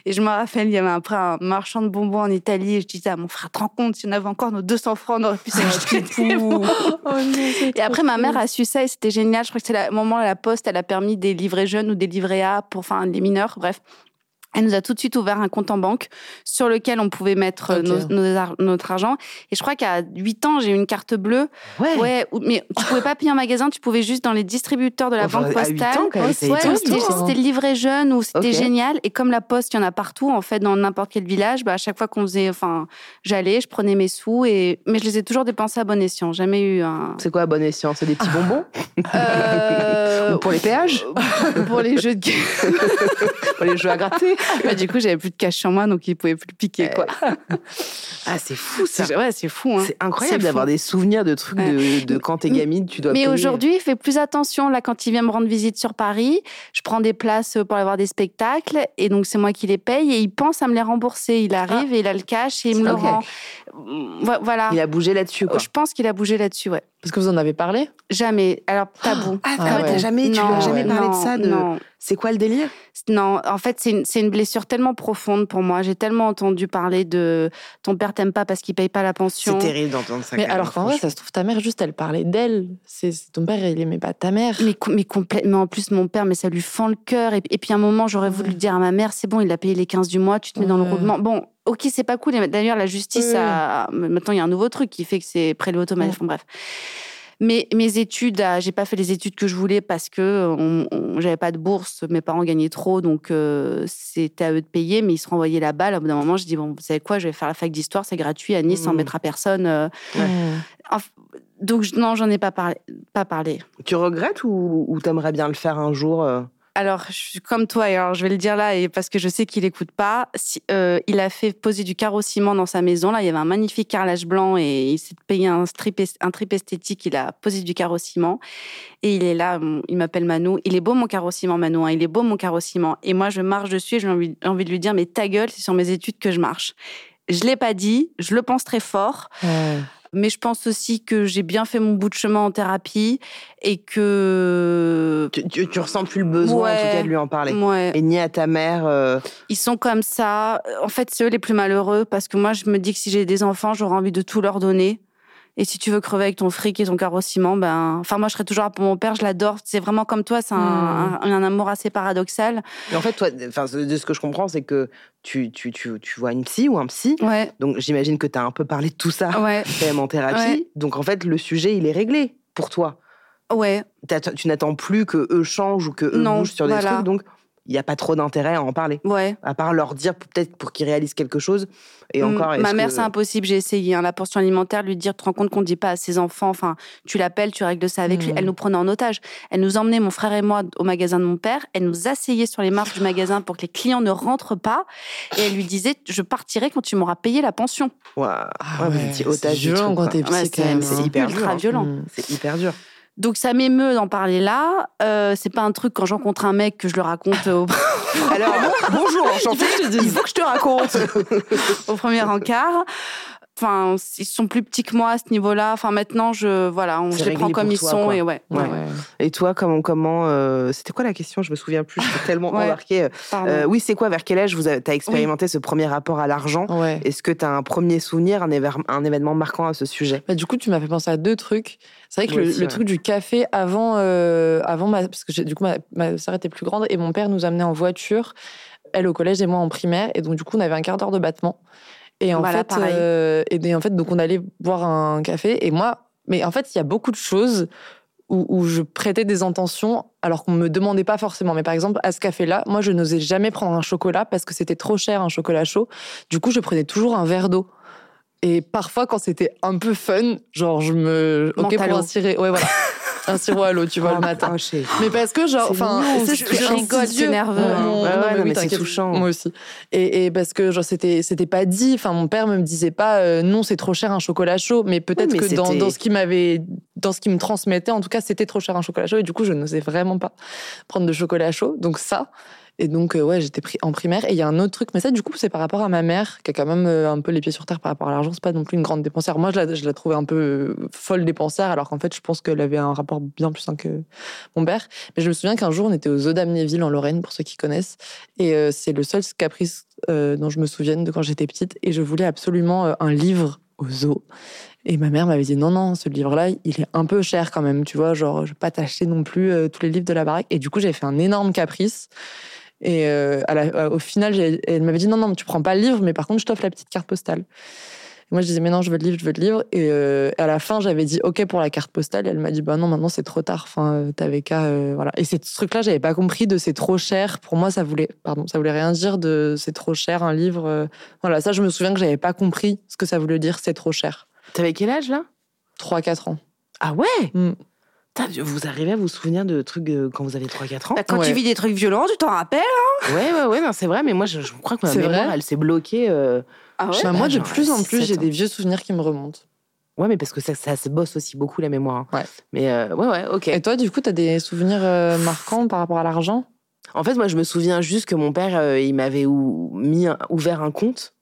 Et je me rappelle, il y avait après un marchand de bonbons en Italie et je disais à mon frère, te rends compte, si on avait encore nos 200 francs, on aurait pu s'acheter des bonbons. Oh non, et après, ma mère a su ça et c'était génial. Je crois que c'est le moment où la Poste, elle a permis des livrets jeunes ou des livrets A pour les mineurs, bref. Elle nous a tout de suite ouvert un compte en banque sur lequel on pouvait mettre notre argent. Et je crois qu'à 8 ans, j'ai eu une carte bleue. Ouais, mais tu pouvais pas payer en magasin, tu pouvais juste dans les distributeurs de la banque postale. À 8 ans, quand même, c'était livré jeune ou c'était génial. Et comme la Poste, il y en a partout, en fait, dans n'importe quel village, bah, à chaque fois qu'on faisait, j'allais, je prenais mes sous mais je les ai toujours dépensés à bon escient. Jamais eu un. C'est quoi à bon escient? C'est des petits bonbons? Ou pour les péages? Pour les jeux de pour les jeux à gratter. Mais du coup, j'avais plus de cash sur moi, donc ils pouvaient plus le piquer, quoi. Ah, c'est fou, ça. Ouais, c'est fou, hein. C'est incroyable d'avoir des souvenirs de trucs de quand t'es gamine, tu dois payer. Mais aujourd'hui, fais plus attention. Là, quand il vient me rendre visite sur Paris, je prends des places pour aller voir des spectacles, et donc c'est moi qui les paye, et il pense à me les rembourser. Il arrive, et il a le cash, et il me le rend. Voilà. Il a bougé là-dessus, quoi. Je pense qu'il a bougé là-dessus, ouais. Parce que vous en avez parlé? Jamais. Alors, tabou. Tu n'as jamais parlé de ça. C'est quoi le délire? Non, en fait, c'est une blessure tellement profonde pour moi. J'ai tellement entendu parler de ton père t'aime pas parce qu'il paye pas la pension. C'est terrible d'entendre ça. Mais alors qu'en vrai, ça se trouve, ta mère, juste, elle parlait d'elle. C'est ton père, il aimait pas ta mère. Mais complètement. En plus, mon père, mais ça lui fend le cœur. Et puis, à un moment, j'aurais voulu dire à ma mère, c'est bon, il a payé les 15 du mois, tu te mets dans le roulement. Bon, ok, c'est pas cool. D'ailleurs, la justice maintenant, il y a un nouveau truc qui fait que c'est prélevé automatique. Enfin, bref. Mais mes études, j'ai pas fait les études que je voulais parce que j'avais pas de bourse, mes parents gagnaient trop, donc c'était à eux de payer, mais ils se renvoyaient la balle. Au bout d'un moment, je dis bon, vous savez quoi, je vais faire la fac d'histoire, c'est gratuit à Nice, ça en mettra personne. Donc non, j'en ai pas parlé. Tu regrettes ou t'aimerais bien le faire un jour? Alors, je suis comme toi, et alors je vais le dire là, et parce que je sais qu'il n'écoute pas. Il a fait poser du carreau-ciment dans sa maison. Là, il y avait un magnifique carrelage blanc et il s'est payé un trip esthétique. Il a posé du carreau-ciment et il est là. Il m'appelle Manu. Il est beau mon carreau-ciment, Manu. Hein, il est beau mon carreau-ciment. Et moi, je marche dessus et j'ai envie de lui dire mais ta gueule, c'est sur mes études que je marche. Je ne l'ai pas dit, je le pense très fort. Mais je pense aussi que j'ai bien fait mon bout de chemin en thérapie et que... Tu ressens plus le besoin, en tout cas, de lui en parler. Ouais. Et ni à ta mère... Ils sont comme ça. En fait, c'est eux les plus malheureux parce que moi, je me dis que si j'ai des enfants, j'aurais envie de tout leur donner. Et si tu veux crever avec ton fric et ton carreau-ciment, ben... Enfin, moi, je serais toujours là pour mon père, je l'adore. C'est vraiment comme toi, c'est un amour assez paradoxal. Et en fait, toi, de ce que je comprends, c'est que... Tu vois une psy ou un psy, donc j'imagine que tu as un peu parlé de tout ça même en thérapie, donc en fait le sujet il est réglé pour toi. Tu n'attends plus que eux changent ou que eux bougent sur des trucs, donc il n'y a pas trop d'intérêt à en parler, à part leur dire peut-être pour qu'ils réalisent quelque chose. Et encore, ma mère, c'est impossible, j'ai essayé, la portion alimentaire, lui dire, tu te rends compte qu'on ne dit pas à ses enfants, enfin, tu l'appelles, tu règles ça avec lui. Elle nous prenait en otage, elle nous emmenait, mon frère et moi, au magasin de mon père, elle nous asseyait sur les marches du magasin pour que les clients ne rentrent pas, et elle lui disait, je partirai quand tu m'auras payé la pension. Otage du truc, quand t'es psy, quand même. C'est hyper ultra violent. C'est hyper dur. Donc, ça m'émeut d'en parler là. C'est pas un truc, quand je rencontre un mec, que je le raconte au... Alors, bonjour, enchanté, je te dis. Il faut que je te raconte. Au premier encart. Enfin, ils sont plus petits que moi à ce niveau-là. Enfin, maintenant, je les prends comme ils sont. Et, et toi, comment c'était quoi la question? Je me souviens plus, j'étais tellement embarquée. Oui, c'est quoi, vers quel âge t'as expérimenté ce premier rapport à l'argent? Est-ce que t'as un premier souvenir, un événement marquant à ce sujet? Du coup, tu m'as fait penser à deux trucs. C'est vrai que le truc du café avant, parce que du coup, ma sœur était plus grande et mon père nous amenait en voiture, elle au collège et moi en primaire. Et donc, du coup, on avait un quart d'heure de battement. Et en fait, donc on allait boire un café. Et moi, mais en fait, il y a beaucoup de choses où je prêtais des intentions alors qu'on ne me demandait pas forcément. Mais par exemple, à ce café-là, moi, je n'osais jamais prendre un chocolat parce que c'était trop cher, un chocolat chaud. Du coup, je prenais toujours un verre d'eau. Et parfois, quand c'était un peu fun, genre, je me... Ok, pour inspirer. Ouais, voilà. Un sirop à l'eau, tu vois, le matin. Mais parce que, genre, enfin, je rigole, c'est nerveux. Mais c'est touchant. Moi aussi. Et parce que, genre, c'était pas dit. Enfin, mon père me disait pas, non, c'est trop cher un chocolat chaud. Mais peut-être que dans ce qu'il me transmettait, en tout cas, c'était trop cher un chocolat chaud. Et du coup, je n'osais vraiment pas prendre de chocolat chaud. Donc ça. Et donc, ouais, j'étais en primaire. Et il y a un autre truc, mais ça, du coup, c'est par rapport à ma mère, qui a quand même un peu les pieds sur terre par rapport à l'argent. C'est pas non plus une grande dépensière. Moi, je la trouvais un peu folle dépensière, alors qu'en fait, je pense qu'elle avait un rapport bien plus sain que mon père. Mais je me souviens qu'un jour, on était aux Eaux d'Amnéville, en Lorraine, pour ceux qui connaissent. Et c'est le seul caprice dont je me souvienne de quand j'étais petite. Et je voulais absolument un livre aux eaux. Et ma mère m'avait dit non, ce livre-là, il est un peu cher quand même, tu vois, genre je vais pas t'acheter non plus tous les livres de la baraque. Et du coup, j'avais fait un énorme caprice. Et au final, elle m'avait dit non, mais tu prends pas le livre, mais par contre, je t'offre la petite carte postale. Et moi, je disais mais non, je veux le livre. Et à la fin, j'avais dit OK pour la carte postale. Et elle m'a dit bah non, maintenant c'est trop tard. Enfin, t'avais qu'à voilà. Et c'est ce truc-là, j'avais pas compris de c'est trop cher. Pour moi, ça voulait rien dire de c'est trop cher un livre. Voilà, ça, je me souviens que j'avais pas compris ce que ça voulait dire c'est trop cher. T'avais quel âge, là ? 3-4 ans. Ah ouais ? Vous arrivez à vous souvenir de trucs quand vous avez 3-4 ans ? Quand tu vis des trucs violents, tu t'en rappelles, hein ? Ouais, non, c'est vrai, mais moi, je crois que ma mémoire, elle s'est bloquée. Ah ouais ? Moi, de plus en plus, j'ai des vieux souvenirs qui me remontent. Ouais, mais parce que ça se bosse aussi beaucoup, la mémoire. Hein. Ouais. Mais ouais, OK. Et toi, du coup, t'as des souvenirs marquants par rapport à l'argent ? En fait, moi, je me souviens juste que mon père, il m'avait ouvert un compte.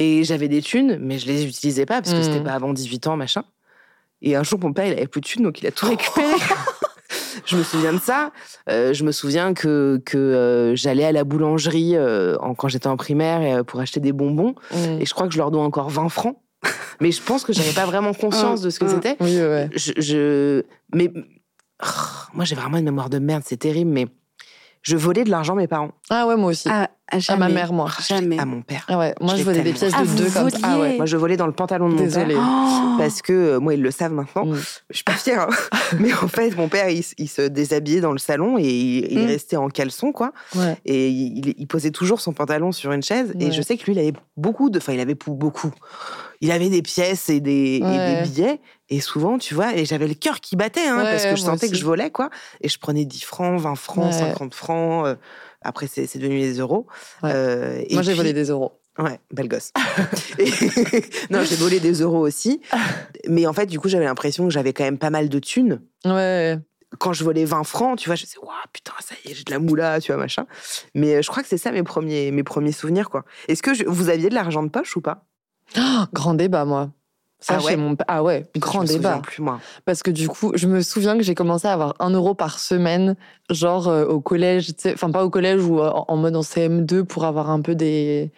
Et j'avais des thunes, mais je les utilisais pas parce que c'était pas avant 18 ans, machin. Et un jour, mon père, il avait plus de thunes, donc il a tout récupéré. Je me souviens de ça. Je me souviens que j'allais à la boulangerie quand j'étais en primaire pour acheter des bonbons. Et je crois que je leur dois encore 20 francs. Mais je pense que j'avais pas vraiment conscience de ce que c'était. Oui, ouais. Mais moi, j'ai vraiment une mémoire de merde, c'est terrible, mais je volais de l'argent à mes parents. Ah ouais, moi aussi. À ma mère, moi. Jamais. À mon père. Ah ouais, moi, je volais des pièces de 2 comme ça. Ah ouais. Moi, je volais dans le pantalon de mon père. Parce que, moi, ils le savent maintenant. Je suis pas fière. Hein. Mais en fait, mon père, il se déshabillait dans le salon et il restait en caleçon, quoi. Ouais. Et il posait toujours son pantalon sur une chaise. Ouais. Et je sais que lui, il avait des pièces et et des billets. Et souvent, tu vois, et j'avais le cœur qui battait, hein, parce que je sentais que je volais, quoi. Et je prenais 10 francs, 20 francs, 50 francs. Après, c'est devenu les euros. Ouais. Moi, j'ai volé des euros. Ouais, belle gosse. Non, j'ai volé des euros aussi. Mais en fait, du coup, j'avais l'impression que j'avais quand même pas mal de thunes. Ouais. Quand je volais 20 francs, tu vois, je disais, waouh, putain, ça y est, j'ai de la moula, tu vois, machin. Mais je crois que c'est ça mes premiers souvenirs, quoi. Est-ce que vous aviez de l'argent de poche ou pas ? Oh, grand débat, moi. Ça, grand débat. Plus, moi. Parce que du coup, je me souviens que j'ai commencé à avoir 1 euro par semaine, genre au collège, enfin pas au collège ou en mode en CM2 pour avoir un peu des...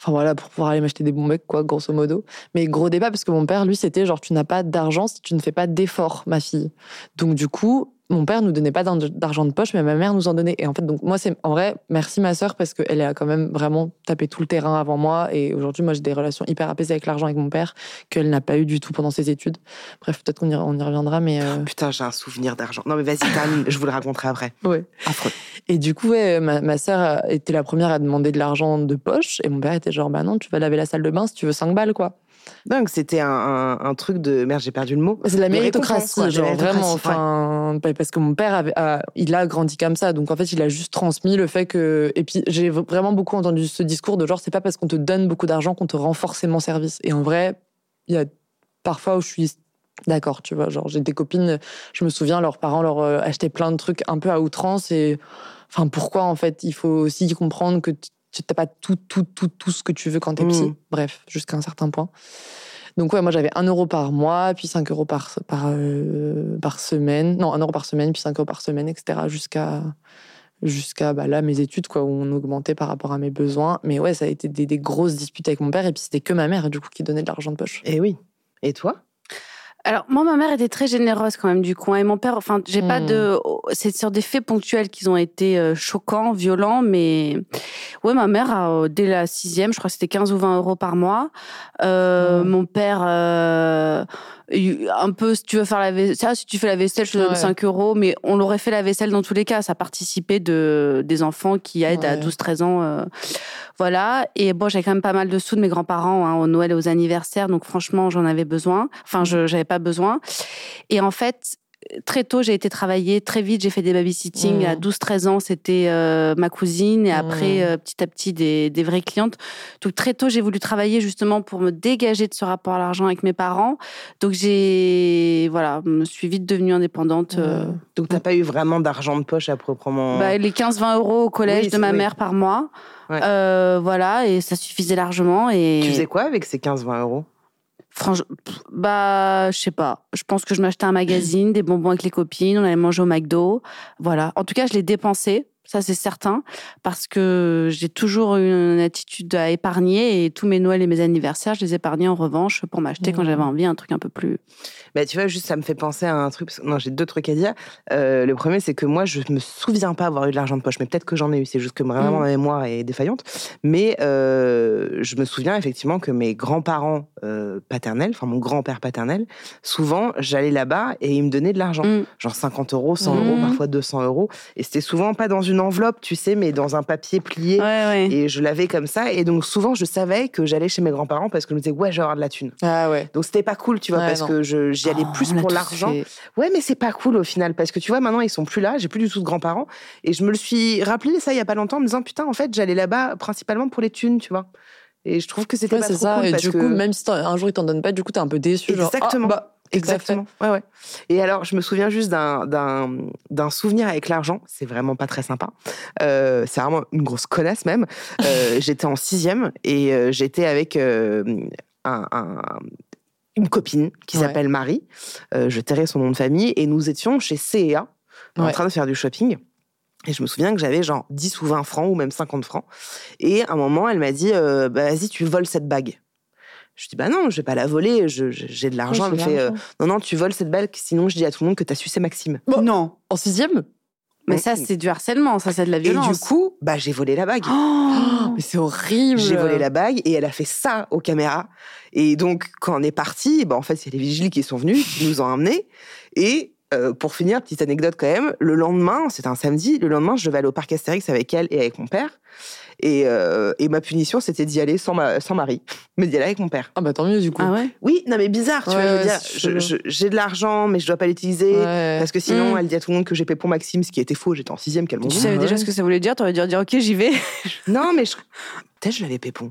Enfin voilà, pour pouvoir aller m'acheter des bons mecs, quoi, grosso modo. Mais gros débat, parce que mon père, lui, c'était genre, tu n'as pas d'argent si tu ne fais pas d'effort, ma fille. Donc du coup... Mon père nous donnait pas d'argent de poche, mais ma mère nous en donnait. Et en fait, donc moi, c'est en vrai, merci ma sœur, parce qu'elle a quand même vraiment tapé tout le terrain avant moi. Et aujourd'hui, moi, j'ai des relations hyper apaisées avec l'argent avec mon père, qu'elle n'a pas eu du tout pendant ses études. Bref, peut-être qu'on y reviendra, mais... Putain, j'ai un souvenir d'argent. Non, mais vas-y, termine, je vous le raconterai après. Ouais. Affreux. Et du coup, ma sœur était la première à demander de l'argent de poche. Et mon père était genre, bah non, tu vas laver la salle de bain si tu veux 5 balles, quoi. Donc c'était un truc de... Merde, j'ai perdu le mot. C'est de la méritocratie, genre vraiment. Enfin, ouais. Parce que mon père, il a grandi comme ça. Donc en fait, il a juste transmis le fait que... Et puis j'ai vraiment beaucoup entendu ce discours de genre, c'est pas parce qu'on te donne beaucoup d'argent qu'on te rend forcément service. Et en vrai, il y a parfois où je suis... D'accord, tu vois, genre j'ai des copines, je me souviens, leurs parents leur achetaient plein de trucs un peu à outrance. Et enfin, pourquoi en fait, il faut aussi comprendre que... Tu n'as pas tout ce que tu veux quand t'es petit. Bref, jusqu'à un certain point. Donc ouais, moi j'avais 1 euro par mois, puis 5 euros par semaine. Non, 1 euro par semaine, puis 5 euros par semaine, etc. Jusqu'à bah, là, mes études, quoi, où on augmentait par rapport à mes besoins. Mais ouais, ça a été des grosses disputes avec mon père. Et puis c'était que ma mère, du coup, qui donnait de l'argent de poche. Et oui. Et toi ? Alors, moi, ma mère était très généreuse quand même, du coup. Et mon père, enfin, j'ai pas de... C'est sur des faits ponctuels qu'ils ont été choquants, violents, mais... Ouais, ma mère, dès la 6e, je crois que c'était 15 ou 20 euros par mois. Mon père, un peu, si tu veux faire la vaisselle... Ça, si tu fais la vaisselle, je te donne 5 euros, mais on l'aurait fait la vaisselle dans tous les cas. Ça participait des enfants qui aident à 12-13 ans. Voilà. Et bon, j'avais quand même pas mal de sous de mes grands-parents, hein, au Noël et aux anniversaires, donc franchement, j'en avais besoin. Enfin, j'avais pas besoin. Et en fait, très tôt, j'ai été travailler. Très vite, j'ai fait des babysitting. À 12-13 ans, c'était ma cousine. Et après, petit à petit, des vraies clientes. Donc, très tôt, j'ai voulu travailler justement pour me dégager de ce rapport à l'argent avec mes parents. Donc, je suis vite devenue indépendante. Donc, tu n'as pas eu vraiment d'argent de poche à proprement... les 15-20 € au collège de ma mère par mois. Ouais. Et ça suffisait largement. Et... Tu faisais quoi avec ces 15-20 €? Franchement, je sais pas. Je pense que je m'achetais un magazine, des bonbons avec les copines, on allait manger au McDo. Voilà. En tout cas, je l'ai dépensé, ça c'est certain, parce que j'ai toujours eu une attitude à épargner et tous mes Noëls et mes anniversaires, je les épargnais en revanche pour m'acheter quand j'avais envie un truc un peu plus. Bah, tu vois, juste ça me fait penser à un truc. Non, j'ai deux trucs à dire. Le premier, c'est que moi, je me souviens pas avoir eu de l'argent de poche, mais peut-être que j'en ai eu. C'est juste que vraiment ma mémoire est défaillante. Mais je me souviens effectivement que mes grands-parents paternels, enfin mon grand-père paternel, souvent j'allais là-bas et ils me donnaient de l'argent, genre 50 €, 100 €, parfois 200 €. Et c'était souvent pas dans une enveloppe, tu sais, mais dans un papier plié. Ouais. Et je l'avais comme ça. Et donc souvent, je savais que j'allais chez mes grands-parents parce que je me disais, ouais, j'ai avoir de la thune. Ah ouais. Donc c'était pas cool, tu vois, parce que j'y allais plus pour l'argent. Fait... Ouais, mais c'est pas cool au final, parce que tu vois, maintenant ils sont plus là, j'ai plus du tout de grands-parents. Et je me le suis rappelé ça il y a pas longtemps en me disant, putain, en fait, j'allais là-bas principalement pour les thunes, tu vois. Et je trouve que c'était pas trop cool. Et parce du coup, même si un jour ils t'en donnent pas, du coup, t'es un peu déçu. Exactement. Genre, exactement. Ouais. Et alors, je me souviens juste d'un souvenir avec l'argent. C'est vraiment pas très sympa. C'est vraiment une grosse connasse même. J'étais en 6e et j'étais avec une copine qui s'appelle Marie. Je tairai son nom de famille et nous étions chez C&A en train de faire du shopping. Et je me souviens que j'avais genre 10 ou 20 francs ou même 50 francs. Et à un moment, elle m'a dit vas-y, tu voles cette bague. Je dis, bah non, je vais pas la voler, j'ai de l'argent. Elle me fait, non, tu voles cette bague, sinon je dis à tout le monde que t'as sucé Maxime. Bon, non. En 6e ? Mais ça, c'est du harcèlement, ça, c'est de la violence. Et du coup, j'ai volé la bague. Oh, mais c'est horrible. J'ai volé la bague et elle a fait ça aux caméras. Et donc, quand on est parti, en fait, c'est les vigiles qui sont venus, qui nous ont emmenés. Et pour finir, petite anecdote quand même, le lendemain, c'était un samedi, le lendemain, je vais aller au Parc Astérix avec elle et avec mon père. Et ma punition, c'était d'y aller sans mari, mais d'y aller avec mon père. Ah bah tant mieux du coup. Ah ouais. Oui, non mais bizarre, tu vois, je veux dire, j'ai de l'argent, mais je dois pas l'utiliser, parce que sinon, elle dit à tout le monde que j'ai payé pour Maxime, ce qui était faux, j'étais en 6e, quel moment. Tu savais déjà ce que ça voulait dire, t'aurais dû dire, ok, j'y vais. Non mais, peut-être je l'avais payé pour.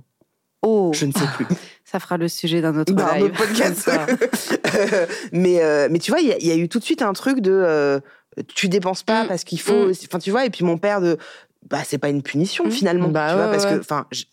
Oh. Je ne sais plus. Ça fera le sujet d'un autre live. D'un podcast. Mais tu vois, il y a eu tout de suite un truc de... tu dépenses pas parce qu'il faut... Enfin, tu vois, et puis mon père de... c'est pas une punition, finalement. Bah, tu vois, parce que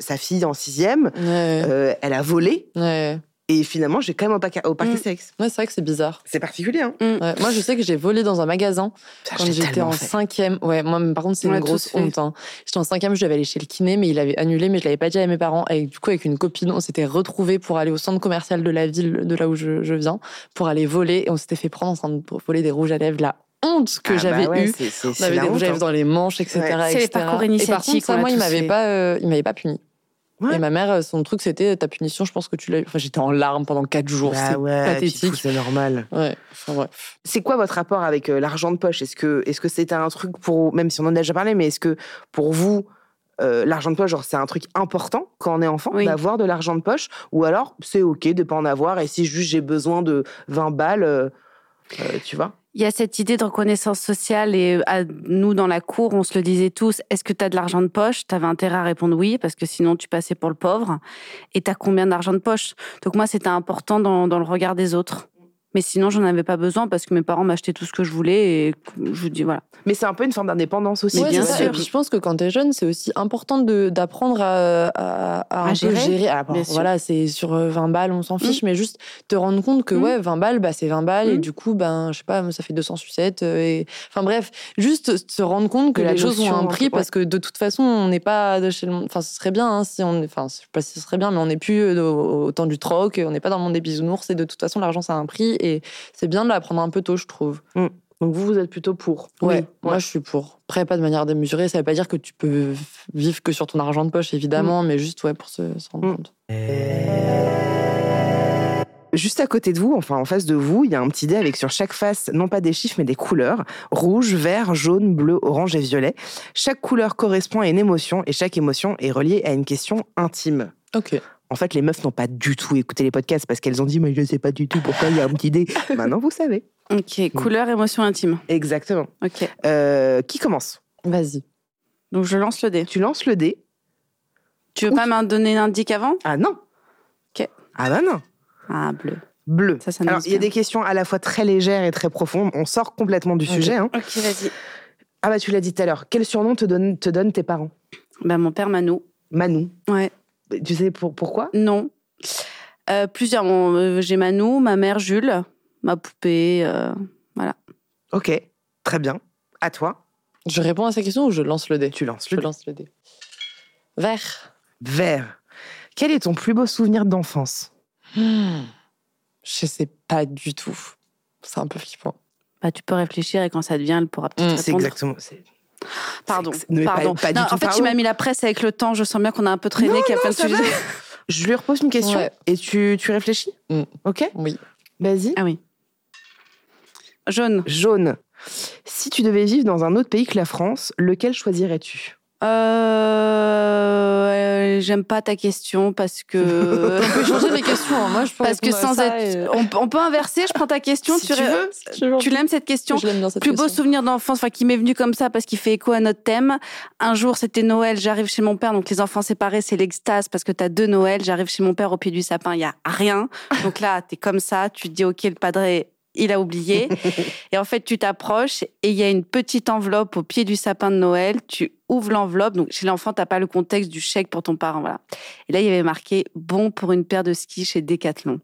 sa fille, en 6e, elle a volé. Ouais. Et finalement, j'ai quand même au Parc Astérix. Ouais, c'est vrai que c'est bizarre. C'est particulier, hein. Ouais, moi, je sais que j'ai volé dans un magasin quand j'étais en 5e. Ouais, moi, mais par contre, c'est une grosse honte. Hein. J'étais en 5e, je devais aller chez le kiné, mais il avait annulé, mais je l'avais pas dit à mes parents. Et du coup, avec une copine, on s'était retrouvés pour aller au centre commercial de la ville, de là où je viens, pour aller voler. Et on s'était fait prendre en train de voler des rouges à lèvres, là. Honte que j'avais eue. On avait des rouges à lèvres dans les manches, etc. C'est les parcours initiatiques. Et par contre, ça, moi, il m'avait pas puni. Ouais. Et ma mère, son truc, c'était ta punition, je pense que tu l'as eu. Enfin, j'étais en larmes pendant 4 jours, c'était pathétique. Puis, c'est normal. Ouais. Enfin, bref. C'est quoi votre rapport avec l'argent de poche ? Est-ce que c'était un truc pour... Même si on en a déjà parlé, mais est-ce que pour vous, l'argent de poche, genre, c'est un truc important quand on est enfant, d'avoir de l'argent de poche ? Ou alors, c'est OK de ne pas en avoir, et si juste j'ai besoin de 20 balles, tu vois ? Il y a cette idée de reconnaissance sociale et nous, dans la cour, on se le disait tous, est-ce que t'as de l'argent de poche ? T'avais intérêt à répondre oui, parce que sinon tu passais pour le pauvre. Et t'as combien d'argent de poche ? Donc moi, c'était important dans le regard des autres. Mais sinon, j'en avais pas besoin parce que mes parents m'achetaient tout ce que je voulais et je vous dis voilà. Mais c'est un peu une forme d'indépendance aussi. Oui, bien sûr. Et puis, je pense que quand t'es jeune, c'est aussi important d'apprendre à gérer. Alors, voilà, c'est sur 20 balles, on s'en fiche, mais juste te rendre compte que 20 balles, c'est 20 balles et du coup, je sais pas, ça fait 200 sucettes. Et... Enfin bref, juste se rendre compte que les choses ont un prix parce que de toute façon, on n'est pas de chez le... Enfin, ce serait bien, hein, je sais pas si ce serait bien, mais on n'est plus au temps du troc, on n'est pas dans le monde des bisounours et de toute façon, l'argent, ça a un prix. Et c'est bien de l'apprendre un peu tôt, je trouve. Donc vous êtes plutôt pour. Oui. Moi je suis pour. Après, pas de manière démesurée, ça veut pas dire que tu peux vivre que sur ton argent de poche, évidemment, mais juste pour se rendre compte. Juste à côté de vous, enfin en face de vous, il y a un petit dé avec sur chaque face, non pas des chiffres, mais des couleurs. Rouge, vert, jaune, bleu, orange et violet. Chaque couleur correspond à une émotion et chaque émotion est reliée à une question intime. Ok. En fait, les meufs n'ont pas du tout écouté les podcasts parce qu'elles ont dit « mais je ne sais pas du tout pourquoi il y a un petit dé ». Maintenant, vous savez. Ok, oui. Couleur, émotion intime. Exactement. Ok. Qui commence? Vas-y. Donc, je lance le dé. Tu lances le dé. Tu veux pas m'en donner un indice avant? Ah non. Ok. Ah bah non. Ah, bleu. Bleu. Ça, ça. Alors, il y a des questions à la fois très légères et très profondes. On sort complètement du sujet. Hein. Ok, vas-y. Ah bah, tu l'as dit tout à l'heure. Quel surnom te donnent tes parents? Bah, mon père, Manou. Manou? Ouais. Tu sais pourquoi? Non. Plusieurs. J'ai Manou, ma mère, Jules, ma poupée, voilà. Ok, très bien. À toi. Je réponds à sa question ou je lance le dé? Tu lances le dé. Je lance le dé. Vert. Vert. Quel est ton plus beau souvenir d'enfance? Je sais pas du tout. C'est un peu flippant. Bah, tu peux réfléchir et quand ça devient, elle pourra peut-être répondre. C'est exactement... Pardon. Pas non, en fait, tu m'as mis la presse avec le temps. Je sens bien qu'on a un peu traîné, qu'il y a plein de sujets. Je lui repose une question et tu réfléchis. Ok. Oui. Vas-y. Ah oui. Jaune. Jaune. Si tu devais vivre dans un autre pays que la France, lequel choisirais-tu? J'aime pas ta question parce que. On peut changer les questions. Hein. Moi, je pense que sans être. Et... On peut inverser, je prends ta question. Si tu veux. Tu l'aimes cette question? Je l'aime dans cette Plus question. Beau souvenir d'enfance, enfin, qui m'est venu comme ça parce qu'il fait écho à notre thème. Un jour, c'était Noël, j'arrive chez mon père, donc les enfants séparés, c'est l'extase parce que t'as deux Noëls. J'arrive chez mon père au pied du sapin, il n'y a rien. Donc là, t'es comme ça, tu te dis, ok, le padré. Il a oublié. Et en fait, tu t'approches et il y a une petite enveloppe au pied du sapin de Noël. Tu ouvres l'enveloppe. Donc, chez l'enfant, t'as pas le contexte du chèque pour ton parent. Voilà. Et là, il y avait marqué « Bon pour une paire de skis chez Decathlon ».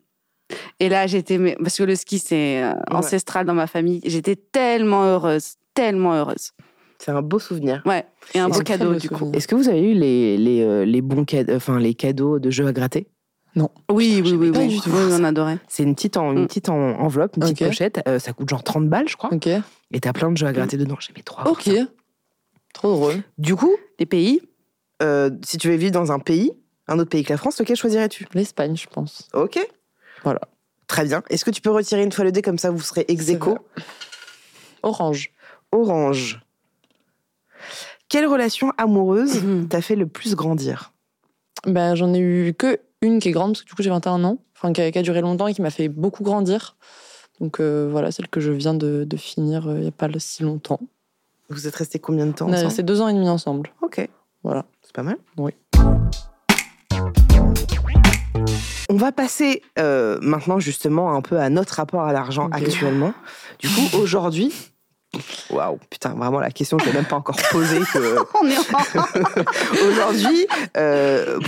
Et là, j'étais... Parce que le ski, c'est ancestral dans ma famille. J'étais tellement heureuse, tellement heureuse. C'est un beau souvenir. Ouais, et un beau cadeau, du coup. Est-ce que vous avez eu les bons cadeaux, enfin, les cadeaux de jeux à gratter? Non. Oui, putain, oui. On adorait. C'est une petite, enveloppe, une petite pochette. Ça coûte genre 30 balles, je crois. Ok. Et t'as plein de jeux à gratter dedans. J'ai mis 3. Ok. Enfin. Trop drôle. Du coup, les pays. Si tu veux vivre dans un autre pays que la France, lequel choisirais-tu? L'Espagne, je pense. Ok. Voilà. Très bien. Est-ce que tu peux retirer une fois le dé comme ça, vous serez ex-aequo? Orange. Orange. Quelle relation amoureuse t'a fait le plus grandir? Ben, j'en ai eu que une qui est grande, parce que du coup j'ai 21 ans, enfin, qui a duré longtemps et qui m'a fait beaucoup grandir. Donc voilà, celle que je viens de finir il n'y a pas si longtemps. Vous êtes restés combien de temps ensemble? On est restés 2 ans et demi ensemble. Ok. Voilà. C'est pas mal? Oui. On va passer maintenant justement un peu à notre rapport à l'argent actuellement. Du coup, aujourd'hui... Waouh, putain, vraiment la question je l'ai même pas encore posée. Que... On est en... Aujourd'hui,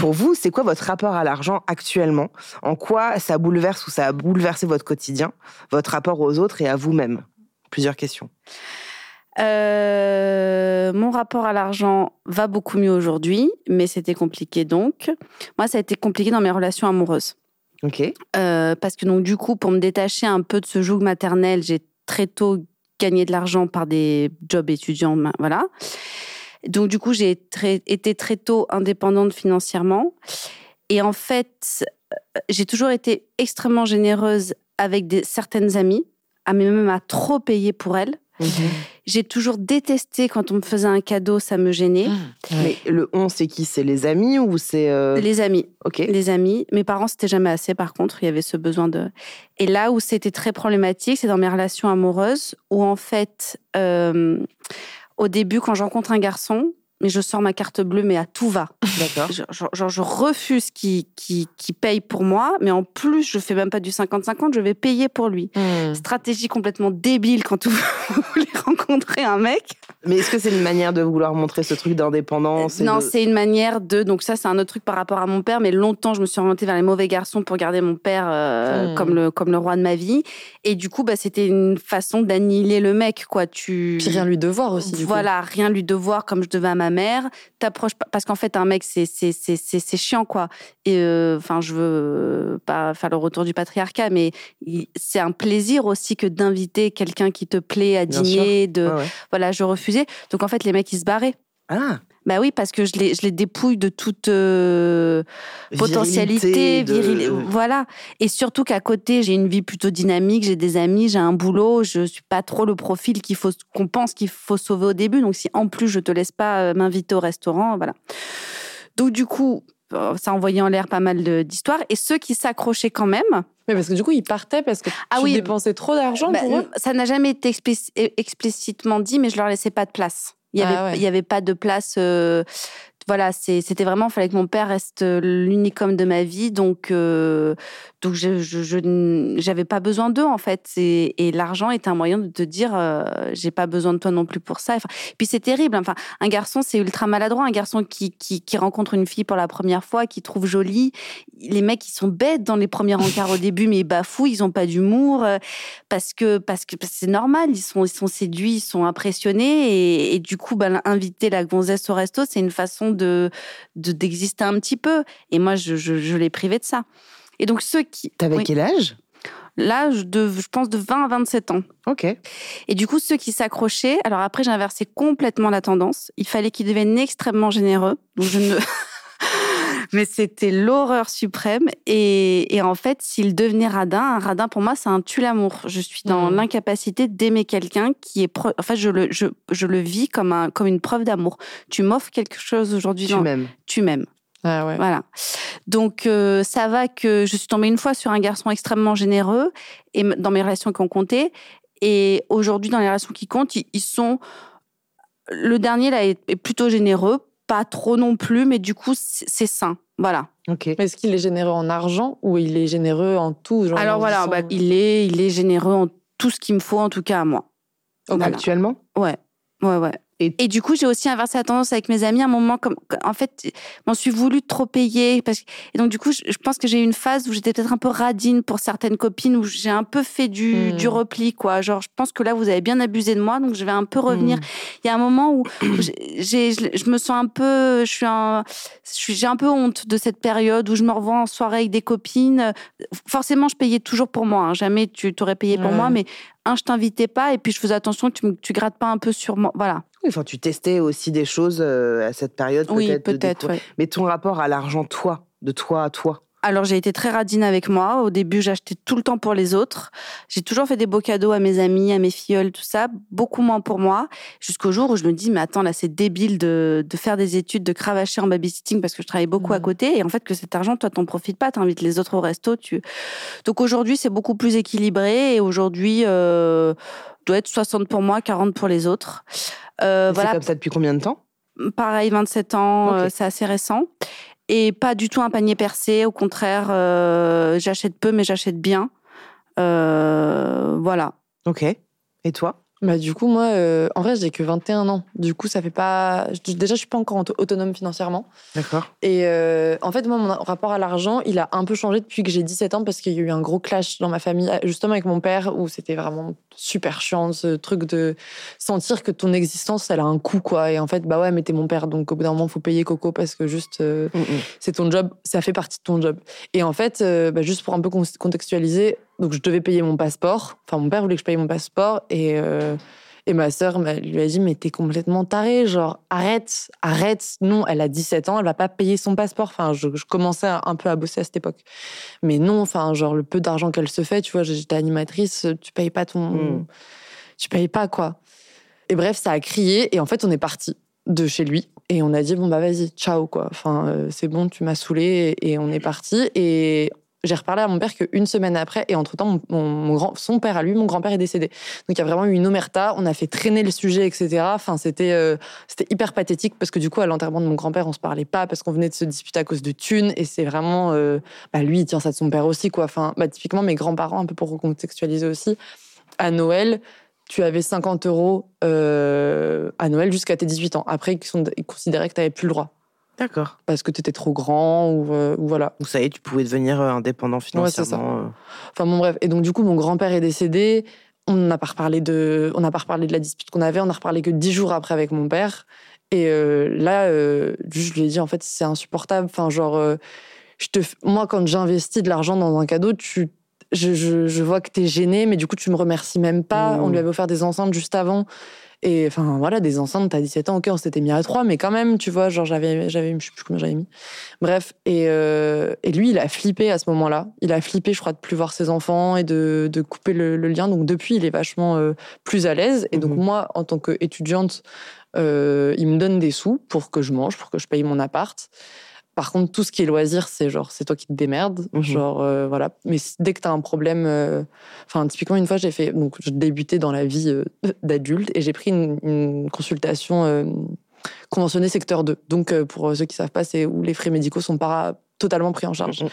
pour vous, c'est quoi votre rapport à l'argent actuellement? En quoi ça bouleverse ou ça a bouleversé votre quotidien, votre rapport aux autres et à vous-même? Plusieurs questions. Mon rapport à l'argent va beaucoup mieux aujourd'hui, mais c'était compliqué donc. Moi, ça a été compliqué dans mes relations amoureuses. Ok. Parce que donc du coup, pour me détacher un peu de ce joug maternel, j'ai très tôt gagner de l'argent par des jobs étudiants, voilà. Donc, du coup, j'ai été très tôt indépendante financièrement. Et en fait, j'ai toujours été extrêmement généreuse avec certaines amies, même à trop payer pour elles. Mmh. J'ai toujours détesté quand on me faisait un cadeau, ça me gênait. Mais le on, c'est qui? C'est les amis ou c'est... Les amis. Ok. Les amis. Mes parents, c'était jamais assez, par contre. Il y avait ce besoin de... Et là où c'était très problématique, c'est dans mes relations amoureuses, où en fait, au début, quand je rencontre un garçon, je sors ma carte bleue, mais à tout va. D'accord. Genre, je refuse qu'il paye pour moi, mais en plus, je fais même pas du 50-50, je vais payer pour lui. Stratégie complètement débile quand vous voulez rencontrer un mec. Mais est-ce que c'est une manière de vouloir montrer ce truc d'indépendance? Non, c'est une manière de... Donc ça, c'est un autre truc par rapport à mon père, mais longtemps, je me suis orientée vers les mauvais garçons pour garder mon père comme le roi de ma vie. Et du coup, bah, c'était une façon d'annihiler le mec, quoi. Puis rien lui devoir aussi, du coup. Voilà, rien lui devoir comme je devais à ma mère, t'approches pas, parce qu'en fait un mec c'est chiant quoi. Et enfin je veux pas faire le retour du patriarcat, mais c'est un plaisir aussi que d'inviter quelqu'un qui te plaît à dîner. Voilà, je refusais. Donc en fait les mecs ils se barraient. Ah. Bah oui, parce que je les dépouille de toute potentialité, virilité. Voilà. Et surtout qu'à côté, j'ai une vie plutôt dynamique, j'ai des amis, j'ai un boulot, je suis pas trop le profil qu'on pense qu'il faut sauver au début. Donc si en plus je te laisse pas m'inviter au restaurant, voilà. Donc du coup, ça envoyait en l'air pas mal d'histoires. Et ceux qui s'accrochaient quand même... Mais parce que du coup, ils partaient parce que tu dépensais trop d'argent pour eux. Ça n'a jamais été explicitement dit, mais je leur laissais pas de place. Il y avait pas de place... Voilà, c'était vraiment, il fallait que mon père reste l'unique homme de ma vie, donc je j'avais pas besoin d'eux en fait, et l'argent était un moyen de te dire j'ai pas besoin de toi non plus pour ça. Enfin, puis c'est terrible. Enfin, un garçon c'est ultra maladroit, un garçon qui rencontre une fille pour la première fois, qui trouve jolie. Les mecs ils sont bêtes dans les premiers rencarts au début, mais ils bafouent, ils ont pas d'humour parce que c'est normal, ils sont séduits, ils sont impressionnés et du coup inviter la gonzesse au resto c'est une façon d'exister un petit peu. Et moi, je l'ai privé de ça. Et donc, ceux qui... T'avais quel âge ? Là, je pense de 20 à 27 ans. OK. Et du coup, ceux qui s'accrochaient... Alors après, j'ai inversé complètement la tendance. Il fallait qu'ils deviennent extrêmement généreux. Donc, mais c'était l'horreur suprême. Et en fait, s'ils devenaient radins, un radin, pour moi, c'est un tue-l'amour. Je suis dans l'incapacité d'aimer quelqu'un qui est... Enfin, je le vis comme une preuve d'amour. Tu m'offres quelque chose aujourd'hui. Tu m'aimes. Ah ouais. Voilà. Donc, ça va que je suis tombée une fois sur un garçon extrêmement généreux et dans mes relations qui ont compté. Et aujourd'hui, dans les relations qui comptent, ils sont... Le dernier, là, est plutôt généreux. Pas trop non plus, mais du coup, c'est sain. Voilà. Okay. Est-ce qu'il est généreux en argent ou il est généreux en tout genre? Alors voilà, il est généreux en tout ce qu'il me faut, en tout cas à moi. Okay. Voilà. Actuellement ? Ouais. Et du coup, j'ai aussi inversé la tendance avec mes amis à un moment, en fait, je m'en suis voulu trop payer. Et donc, du coup, je pense que j'ai eu une phase où j'étais peut-être un peu radine pour certaines copines, où j'ai un peu fait du repli, quoi. Genre, je pense que là, vous avez bien abusé de moi, donc je vais un peu revenir. Il y a un moment où je me sens un peu... J'ai un peu honte de cette période où je me revois en soirée avec des copines. Forcément, je payais toujours pour moi. Hein. Jamais tu t'aurais payé pour moi, mais... je t'invitais pas et puis je faisais attention que tu grattes pas un peu sur moi. Voilà. Oui, enfin, tu testais aussi des choses à cette période, peut-être. Oui, peut-être. Ouais. Mais ton rapport à l'argent, toi, de toi à toi. Alors, j'ai été très radine avec moi. Au début, j'achetais tout le temps pour les autres. J'ai toujours fait des beaux cadeaux à mes amis, à mes filleules, tout ça. Beaucoup moins pour moi. Jusqu'au jour où je me dis, mais attends, là, c'est débile de faire des études, de cravacher en babysitting parce que je travaille beaucoup à côté. Et en fait, que cet argent, toi, t'en profites pas. T'invites les autres au resto. Donc aujourd'hui, c'est beaucoup plus équilibré. Et aujourd'hui, doit être 60 pour moi, 40 pour les autres. Voilà. C'est comme ça depuis combien de temps ? Pareil, 27 ans. Okay. C'est assez récent. Et pas du tout un panier percé, au contraire, j'achète peu, mais j'achète bien. Voilà. Ok. Et toi ? Bah, du coup, moi, en vrai, j'ai que 21 ans. Du coup, ça fait pas... Déjà, je suis pas encore autonome financièrement. D'accord. Et en fait, moi, mon rapport à l'argent, il a un peu changé depuis que j'ai 17 ans parce qu'il y a eu un gros clash dans ma famille, justement avec mon père, où c'était vraiment super chiant, ce truc de sentir que ton existence, elle a un coût, quoi. Et en fait, bah ouais, mais t'es mon père, donc au bout d'un moment, faut payer coco parce que juste, c'est ton job, ça fait partie de ton job. Et en fait, juste pour un peu contextualiser... Donc, je devais payer mon passeport. Enfin, mon père voulait que je paye mon passeport. Et ma sœur lui a dit « Mais t'es complètement tarée, genre, arrête. Non, elle a 17 ans, elle va pas payer son passeport. » Enfin, je commençais un peu à bosser à cette époque. Mais non, enfin, genre, le peu d'argent qu'elle se fait, tu vois, j'étais animatrice, tu payes pas Tu payes pas, quoi. Et bref, ça a crié. Et en fait, on est parti de chez lui. Et on a dit « Bon, bah, vas-y, ciao, quoi. Enfin, c'est bon, tu m'as saoulée. » Et on est parti. Et... J'ai reparlé à mon père qu'une semaine après, et entre-temps, son père à lui, mon grand-père, est décédé. Donc, il y a vraiment eu une omerta, on a fait traîner le sujet, etc. Enfin, c'était hyper pathétique, parce que du coup, à l'enterrement de mon grand-père, on se parlait pas, parce qu'on venait de se disputer à cause de thunes, et c'est vraiment... lui, il tient ça de son père aussi, quoi. Enfin, typiquement, mes grands-parents, un peu pour recontextualiser aussi, à Noël, tu avais 50 euros à Noël jusqu'à tes 18 ans. Après, ils considéraient que t'avais plus le droit. D'accord. Parce que t'étais trop grand ou voilà. Vous savez, tu pouvais devenir indépendant financièrement. Ouais, c'est ça. Enfin bon, bref. Et donc du coup, mon grand-père est décédé. On n'a pas reparlé de la dispute qu'on avait. On n'a reparlé que 10 jours après avec mon père. Et je lui ai dit en fait, c'est insupportable. Enfin genre, moi quand j'investis de l'argent dans un cadeau, je vois que t'es gênée, mais du coup tu me remercies même pas. On lui avait offert des enceintes juste avant. Et enfin, voilà, des enceintes, t'as 17 ans, ok, on s'était mis à 3, mais quand même, tu vois, genre, je sais plus combien j'avais mis. Bref, et lui, il a flippé à ce moment-là. Il a flippé, je crois, de plus voir ses enfants et de couper le lien. Donc, depuis, il est vachement plus à l'aise. Et donc, moi, en tant qu'étudiante, il me donne des sous pour que je mange, pour que je paye mon appart. Par contre, tout ce qui est loisir, c'est genre, c'est toi qui te démerdes. Mmh. Genre, voilà. Mais dès que t'as un problème... Enfin, typiquement, une fois, j'ai fait... Donc, je débutais dans la vie d'adulte et j'ai pris une consultation conventionnée secteur 2. Donc, pour ceux qui savent pas, c'est où les frais médicaux sont pas totalement pris en charge. Mmh.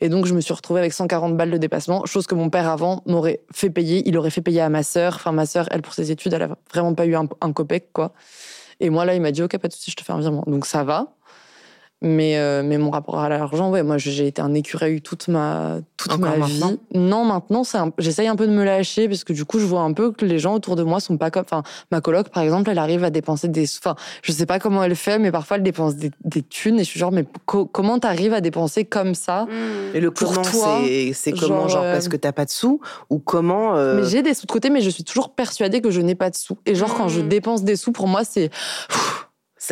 Et donc, je me suis retrouvée avec 140 balles de dépassement, chose que mon père, avant, m'aurait fait payer. Il aurait fait payer à ma sœur. Enfin, ma sœur, elle, pour ses études, elle a vraiment pas eu un copec, quoi. Et moi, là, il m'a dit « Ok, pas de souci, je te fais un virement. » Donc, ça va. Mais mon rapport à l'argent, ouais, moi j'ai été un écureuil toute ma vie. Non, maintenant j'essaye un peu de me lâcher parce que du coup je vois un peu que les gens autour de moi sont pas comme. Enfin, ma coloc par exemple, elle arrive à dépenser des. Enfin, je sais pas comment elle fait, mais parfois elle dépense des thunes et je suis genre mais comment t'arrives à dépenser comme ça? Et le pour comment toi, c'est comment genre parce que t'as pas de sous ou comment? Mais j'ai des sous de côté, mais je suis toujours persuadée que je n'ai pas de sous. Et genre quand je dépense des sous, pour moi c'est.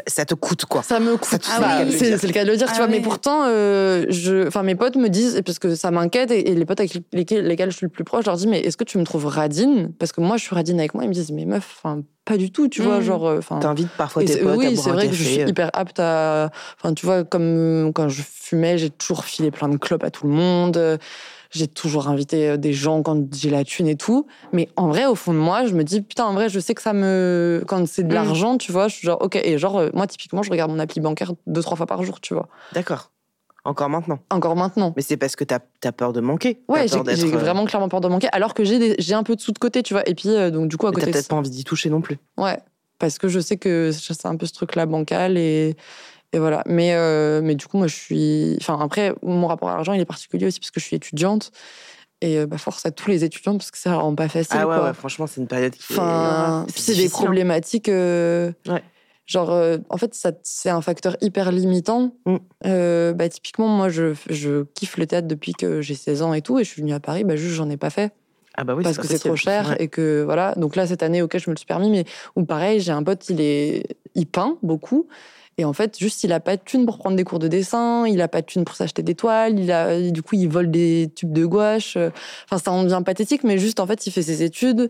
Ça te coûte, quoi. Ça me coûte. C'est le cas de le dire, tu vois. Oui. Mais pourtant, mes potes me disent, parce que ça m'inquiète, et les potes avec lesquels je suis le plus proche, je leur dis, mais est-ce que tu me trouves radine? Parce que moi, je suis radine avec moi. Ils me disent, mais meuf, pas du tout, tu vois, genre... T'invites parfois tes potes à boire un café. Oui, c'est vrai que je suis hyper apte à... Enfin, tu vois, comme quand je fumais, j'ai toujours filé plein de clopes à tout le monde. J'ai toujours invité des gens quand j'ai la thune et tout. Mais en vrai, au fond de moi, je me dis, putain, en vrai, je sais que ça me... Quand c'est de l'argent, tu vois, je suis genre, OK. Et genre, moi, typiquement, je regarde mon appli bancaire 2-3 fois par jour, tu vois. D'accord. Encore maintenant. Mais c'est parce que t'as peur de manquer. Ouais, j'ai vraiment clairement peur de manquer, alors que j'ai un peu de sous de côté, tu vois. Et puis, donc, du coup, à côté... Mais t'as peut-être pas envie d'y toucher non plus. Ouais, parce que je sais que c'est un peu ce truc-là bancal et voilà, mais du coup moi je suis, enfin après mon rapport à l'argent il est particulier aussi parce que je suis étudiante et force à tous les étudiants parce que c'est vraiment pas facile. Ah ouais, quoi. Ouais franchement c'est une période qui. Enfin, c'est des problématiques. Ouais. Genre en fait ça c'est un facteur hyper limitant. Typiquement moi je kiffe le théâtre depuis que j'ai 16 ans et tout et je suis venue à Paris juste j'en ai pas fait. Ah bah oui, parce que c'est trop cher ouais. Et que voilà donc là cette année ok je me le suis permis mais ou pareil j'ai un pote il peint beaucoup. Et en fait, juste, il a pas de thune pour prendre des cours de dessin, il a pas de thune pour s'acheter des toiles, du coup, il vole des tubes de gouache. Enfin, ça en devient pathétique, mais juste, en fait, il fait ses études,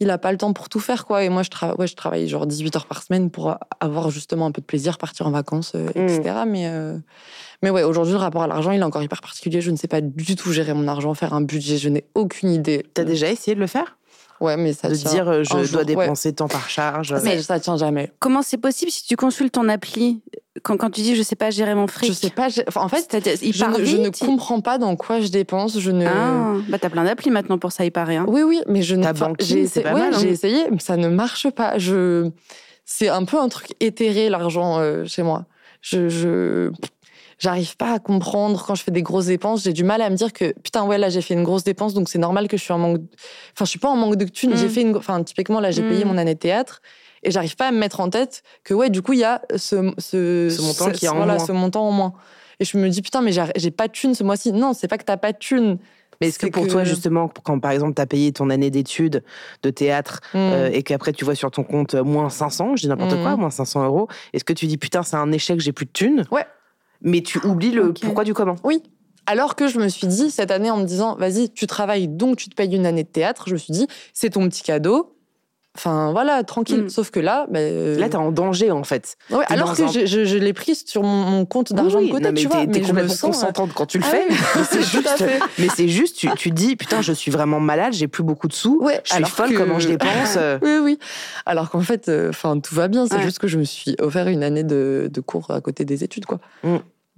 il a pas le temps pour tout faire, quoi. Et moi, je travaille genre 18 heures par semaine pour avoir justement un peu de plaisir, partir en vacances, etc. Mais ouais, aujourd'hui, le rapport à l'argent, il est encore hyper particulier. Je ne sais pas du tout gérer mon argent, faire un budget, je n'ai aucune idée. T'as déjà essayé de le faire ? Ouais, mais ça tient. De dire, je dois dépenser tant par charge. Mais ça tient jamais. Comment c'est possible si tu consultes ton appli quand tu dis, je sais pas gérer mon fric? Je sais pas. En fait, je ne comprends pas dans quoi je dépense. T'as plein d'applis maintenant pour ça, il paraît. Hein. Oui, mais je ne. Ta banque, c'est pas mal. J'ai essayé, mais ça ne marche pas. C'est un peu un truc éthéré l'argent chez moi. J'arrive pas à comprendre quand je fais des grosses dépenses. J'ai du mal à me dire que putain ouais là j'ai fait une grosse dépense donc c'est normal que je suis en manque. Enfin je suis pas en manque de thunes. J'ai fait typiquement là j'ai payé mon année de théâtre et j'arrive pas à me mettre en tête que ouais du coup il y a ce montant qui est en moins. Ce montant en moins. Et je me dis putain mais j'ai pas de thunes ce mois-ci. Non c'est pas que t'as pas de thunes. Mais est-ce que pour toi, justement, quand par exemple, t'as payé ton année d'études de théâtre et qu'après tu vois sur ton compte moins 500, je dis n'importe quoi, moins 500 euros, est-ce que tu dis putain, c'est un échec, j'ai plus de thunes? Ouais. Mais tu oublies le pourquoi du comment. Oui. Alors que je me suis dit, cette année, en me disant, vas-y, tu travailles, donc tu te payes une année de théâtre, je me suis dit, c'est ton petit cadeau. Enfin, voilà, tranquille. Sauf que là... Là, t'es en danger, en fait. Ouais, alors que je l'ai prise sur mon compte d'argent de côté, tu vois. Mais t'es complètement consentante quand tu le fais. Oui, mais c'est juste, tu dis, putain, je suis vraiment malade, j'ai plus beaucoup de sous, ouais, je suis folle, comment je dépense. Oui. Alors qu'en fait, tout va bien, c'est juste que je me suis offert une année de cours à côté des études, quoi.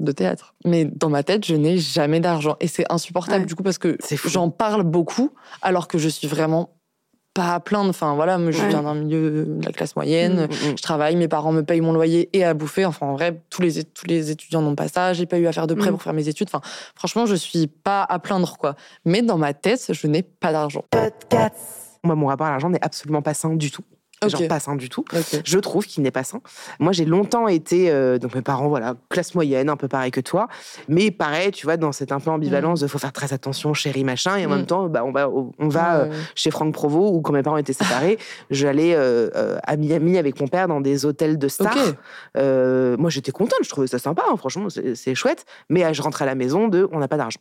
De théâtre. Mais dans ma tête, je n'ai jamais d'argent. Et c'est insupportable, du coup, parce que j'en parle beaucoup, alors que je suis vraiment... pas à plaindre, moi je viens d'un milieu de la classe moyenne, je travaille, mes parents me payent mon loyer et à bouffer, en vrai, tous les étudiants n'ont pas ça, j'ai pas eu à faire de prêt pour faire mes études, franchement, je suis pas à plaindre, quoi. Mais dans ma tête, je n'ai pas d'argent. Podcast. Moi, mon rapport à l'argent n'est absolument pas sain du tout. Okay. Genre pas sain du tout. Okay. Je trouve qu'il n'est pas sain. Moi, j'ai longtemps été... donc mes parents, voilà, classe moyenne, un peu pareil que toi. Mais pareil, tu vois, dans cette un peu ambivalence de faut faire très attention, chérie, machin. Et en même temps, on va chez Franck Provost, où quand mes parents étaient séparés, j'allais à Miami avec mon père dans des hôtels de stars. Okay. Moi, j'étais contente, je trouvais ça sympa. Hein, franchement, c'est chouette. Mais je rentre à la maison on n'a pas d'argent.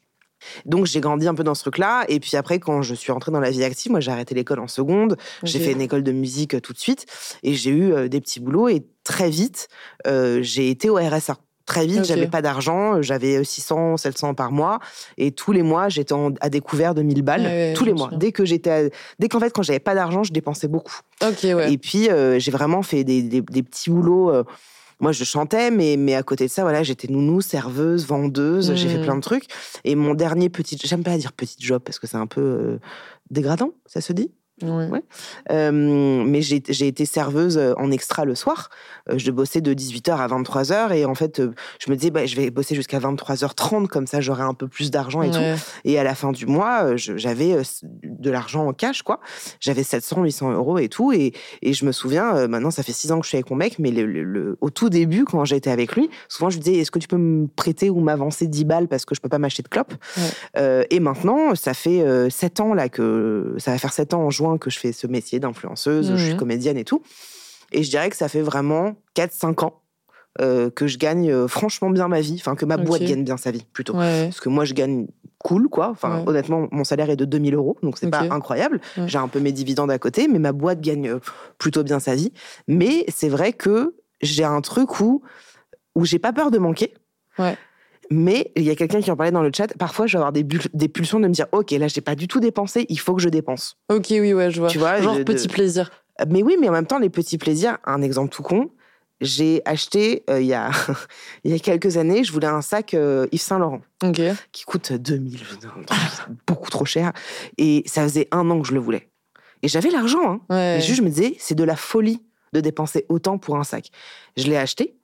Donc, j'ai grandi un peu dans ce truc-là. Et puis après, quand je suis rentrée dans la vie active, moi, j'ai arrêté l'école en seconde. Okay. J'ai fait une école de musique tout de suite. Et j'ai eu des petits boulots. Et très vite, j'ai été au RSA. très vite. Okay. J'avais pas d'argent, j'avais 600, 700 par mois. Et tous les mois, j'étais à découvert de 1000 balles. Ouais, tous les mois. Dès qu'en fait, quand j'avais pas d'argent, je dépensais beaucoup. Okay, ouais. Et puis, j'ai vraiment fait des petits boulots. Moi, je chantais, mais à côté de ça, voilà, j'étais nounou, serveuse, vendeuse, j'ai fait plein de trucs. Et mon dernier petit... J'aime pas dire petit job, parce que c'est un peu dégradant, ça se dit. Ouais. Ouais. Mais j'ai été serveuse en extra le soir. Je bossais de 18h à 23h. Et en fait, je me disais, je vais bosser jusqu'à 23h30, comme ça, j'aurai un peu plus d'argent et tout. Et à la fin du mois, j'avais de l'argent en cash, quoi. J'avais 700, 800 euros et tout. Et je me souviens, maintenant, ça fait 6 ans que je suis avec mon mec, mais au tout début, quand j'étais avec lui, souvent, je lui disais, est-ce que tu peux me prêter ou m'avancer 10 balles parce que je peux pas m'acheter de clopes. Et maintenant, ça fait 7 ans, là, que ça va faire 7 ans en juin, que je fais ce métier d'influenceuse, je suis comédienne et tout. Et je dirais que ça fait vraiment 4-5 ans que je gagne franchement bien ma vie, enfin que ma boîte gagne bien sa vie plutôt. Ouais. Parce que moi, je gagne cool, quoi. Enfin, honnêtement, mon salaire est de 2000 euros, donc c'est pas incroyable. Ouais. J'ai un peu mes dividendes à côté, mais ma boîte gagne plutôt bien sa vie. Mais c'est vrai que j'ai un truc où j'ai pas peur de manquer. Ouais. Mais il y a quelqu'un qui en parlait dans le chat. Parfois, je vais avoir des pulsions de me dire « Ok, là, j'ai pas du tout dépensé, il faut que je dépense. » Ok, oui, ouais, je vois. Tu vois, genre petit plaisir. Mais oui, mais en même temps, les petits plaisirs, un exemple tout con, j'ai acheté, il y a quelques années, je voulais un sac Yves Saint Laurent, qui coûte 2000, beaucoup trop cher. Et ça faisait 1 an que je le voulais. Et j'avais l'argent, hein. Ouais. Mais juste, je me disais, c'est de la folie de dépenser autant pour un sac. Je l'ai acheté.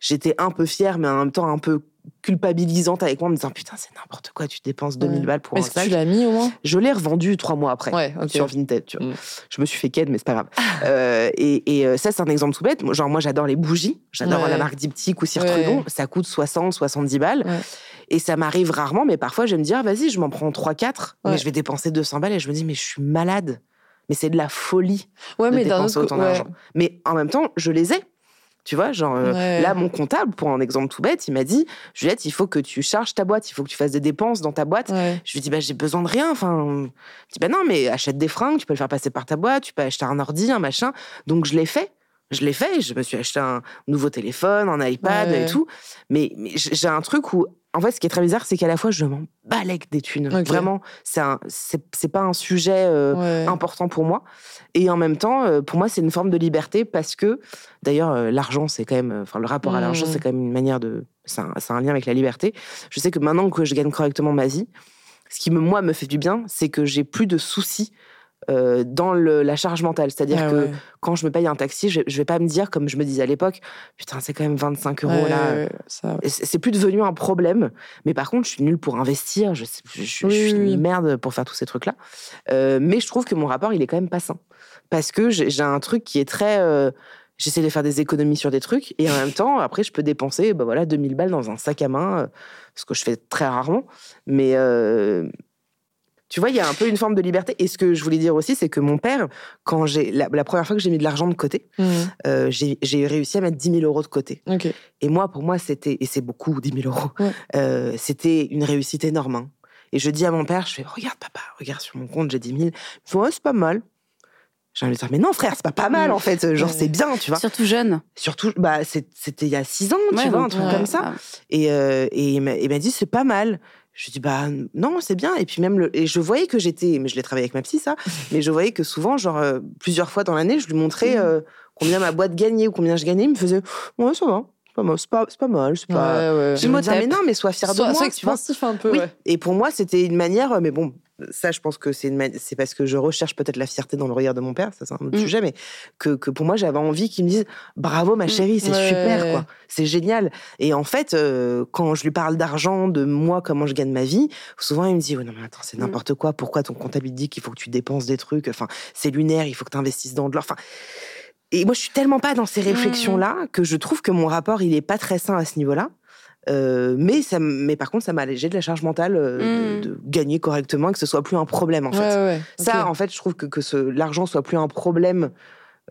J'étais un peu fière, mais en même temps un peu culpabilisante avec moi, en me disant « Putain, c'est n'importe quoi, tu dépenses 2000 balles pour un sac. » Est-ce que tu l'as mis au moins ? Je l'ai revendu 3 mois après, sur Vinted. Tu vois. Je me suis fait ken, mais c'est pas grave. Et ça, c'est un exemple tout bête. Genre, moi, j'adore les bougies. J'adore la marque Diptyque ou Cire Trudon. Ça coûte 60, 70 balles. Ouais. Et ça m'arrive rarement, mais parfois, je vais me dire « Vas-y, je m'en prends 3-4, mais je vais dépenser 200 balles. » Et je me dis « Mais je suis malade. Mais c'est de la folie de dépenser autant d'argent. » Mais en même temps, je les ai. Tu vois, genre, là, mon comptable, pour un exemple tout bête, il m'a dit « Juliette, il faut que tu charges ta boîte, il faut que tu fasses des dépenses dans ta boîte. Ouais. » Je lui dis « J'ai besoin de rien. » Enfin, je dis « Non, mais achète des fringues, tu peux le faire passer par ta boîte, tu peux acheter un ordi, un machin. » Donc, je l'ai fait. Je me suis acheté un nouveau téléphone, un iPad et tout. Mais j'ai un truc où... En fait, ce qui est très bizarre, c'est qu'à la fois, je m'en balèque des thunes. Okay. Vraiment, c'est pas un sujet important pour moi. Et en même temps, pour moi, c'est une forme de liberté parce que, d'ailleurs, l'argent, c'est quand même... Enfin, le rapport à l'argent, c'est quand même une manière de... C'est un lien avec la liberté. Je sais que maintenant que je gagne correctement ma vie, ce qui, moi, me fait du bien, c'est que j'ai plus de soucis dans la charge mentale. C'est-à-dire que quand je me paye un taxi, je vais pas me dire, comme je me disais à l'époque, putain, c'est quand même 25 euros là. Ça, c'est plus devenu un problème. Mais par contre, je suis nulle pour investir. Je suis une merde pour faire tous ces trucs-là. Mais je trouve que mon rapport, il est quand même pas sain. Parce que j'ai un truc qui est très... j'essaie de faire des économies sur des trucs. Et en même temps, après, je peux dépenser 2000 balles dans un sac à main, ce que je fais très rarement. Mais... Tu vois, il y a un peu une forme de liberté. Et ce que je voulais dire aussi, c'est que mon père, quand la première fois que j'ai mis de l'argent de côté, j'ai réussi à mettre 10 000 euros de côté. Okay. Et moi, pour moi, c'était... Et c'est beaucoup, 10 000 euros. Ouais. C'était une réussite énorme. Hein. Et je dis à mon père, je fais « Regarde, papa, regarde sur mon compte, j'ai 10 000. » Il me dit « Ouais, c'est pas mal. » J'ai envie de dire « Mais non, frère, c'est pas mal, en fait. Genre, c'est bien, tu vois. » Surtout jeune. Surtout, c'était il y a 6 ans, tu vois, un truc comme ça. Et il m'a dit « C'est pas mal. » Je dis, non, c'est bien. Et puis même, et je voyais que j'étais, mais je l'ai travaillé avec ma psy, ça, mais je voyais que souvent, genre, plusieurs fois dans l'année, je lui montrais combien ma boîte gagnait ou combien je gagnais. Il me faisait, ouais, ça va, c'est pas mal. C'est pas... Je me disais, mais non, mais sois fière de moi. Sois expansif un peu, Et pour moi, c'était une manière, mais bon, ça, je pense que c'est parce que je recherche peut-être la fierté dans le regard de mon père, ça, c'est un autre sujet, mais que pour moi, j'avais envie qu'il me dise « Bravo, ma chérie, c'est super, quoi. C'est génial. » Et en fait, quand je lui parle d'argent, de moi, comment je gagne ma vie, souvent, il me dit « Oh non, mais attends, c'est n'importe quoi. Pourquoi ton comptable dit qu'il faut que tu dépenses des trucs? Enfin, c'est lunaire, il faut que tu investisses dans de l'or. » Enfin, et moi, je suis tellement pas dans ces réflexions-là que je trouve que mon rapport, il est pas très sain à ce niveau-là. Mais par contre, ça m'a allégé de la charge mentale de gagner correctement et que ce soit plus un problème, en fait. Ça, en fait, je trouve que l'argent soit plus un problème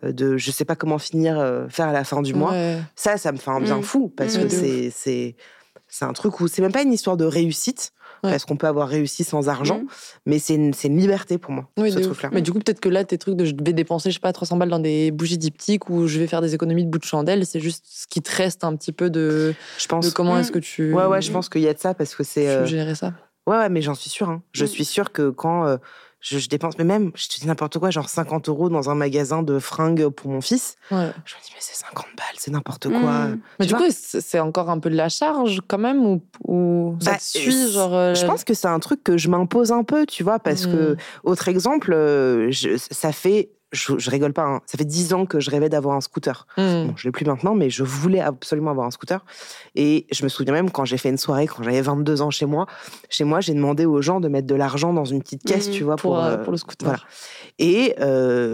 de je sais pas comment finir, faire à la fin du mois. Ça me fait un bien fou parce que c'est un truc où c'est même pas une histoire de réussite. parce qu'on peut avoir réussi sans argent, mais c'est une liberté pour moi, ce truc-là. Mais du coup, peut-être que là, tes trucs de je vais dépenser, je sais pas, 300 balles dans des bougies Diptyque ou je vais faire des économies de bout de chandelle, c'est juste ce qui te reste un petit peu de, je pense, de comment est-ce que tu... Ouais, je pense qu'il y a de ça parce que c'est... Tu gérer ça. Ouais, mais j'en suis sûre. Je suis sûre que quand... Je dépense, mais même, je te dis n'importe quoi, genre 50 euros dans un magasin de fringues pour mon fils. Je me dis, mais c'est 50 balles, c'est n'importe quoi. Mais du coup, c'est encore un peu de la charge quand même, ou ça te suit, genre... Je pense que c'est un truc que je m'impose un peu, tu vois, parce que, autre exemple, ça fait... Je rigole pas, ça fait 10 ans que je rêvais d'avoir un scooter. Bon, je l'ai plus maintenant, mais je voulais absolument avoir un scooter. Et je me souviens même quand j'ai fait une soirée, quand j'avais 22 ans chez moi, j'ai demandé aux gens de mettre de l'argent dans une petite caisse, tu vois, pour le scooter. Voilà. Et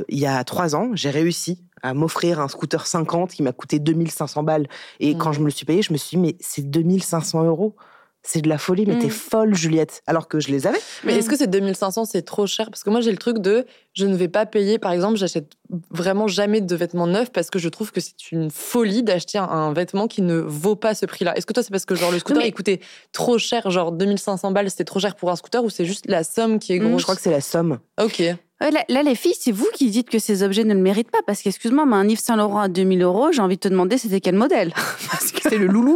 il y a 3 ans, j'ai réussi à m'offrir un scooter 50 qui m'a coûté 2500 balles. Et quand je me le suis payé, je me suis dit, mais c'est 2500 €. C'est de la folie, mais t'es folle, Juliette. Alors que je les avais. Mais est-ce que ces 2500, c'est trop cher ? Parce que moi, j'ai le truc de... Je ne vais pas payer... Par exemple, j'achète vraiment jamais de vêtements neufs parce que je trouve que c'est une folie d'acheter un vêtement qui ne vaut pas ce prix-là. Est-ce que toi, c'est parce que genre, le scooter, il coûtait trop cher, genre 2500 balles, c'était trop cher pour un scooter, ou c'est juste la somme qui est grosse ? Je crois que c'est la somme. Ok. Là, les filles, c'est vous qui dites que ces objets ne le méritent pas. Parce qu'excuse-moi, mais un Yves Saint Laurent à 2000 €, j'ai envie de te demander c'était quel modèle. Parce que c'est le loulou.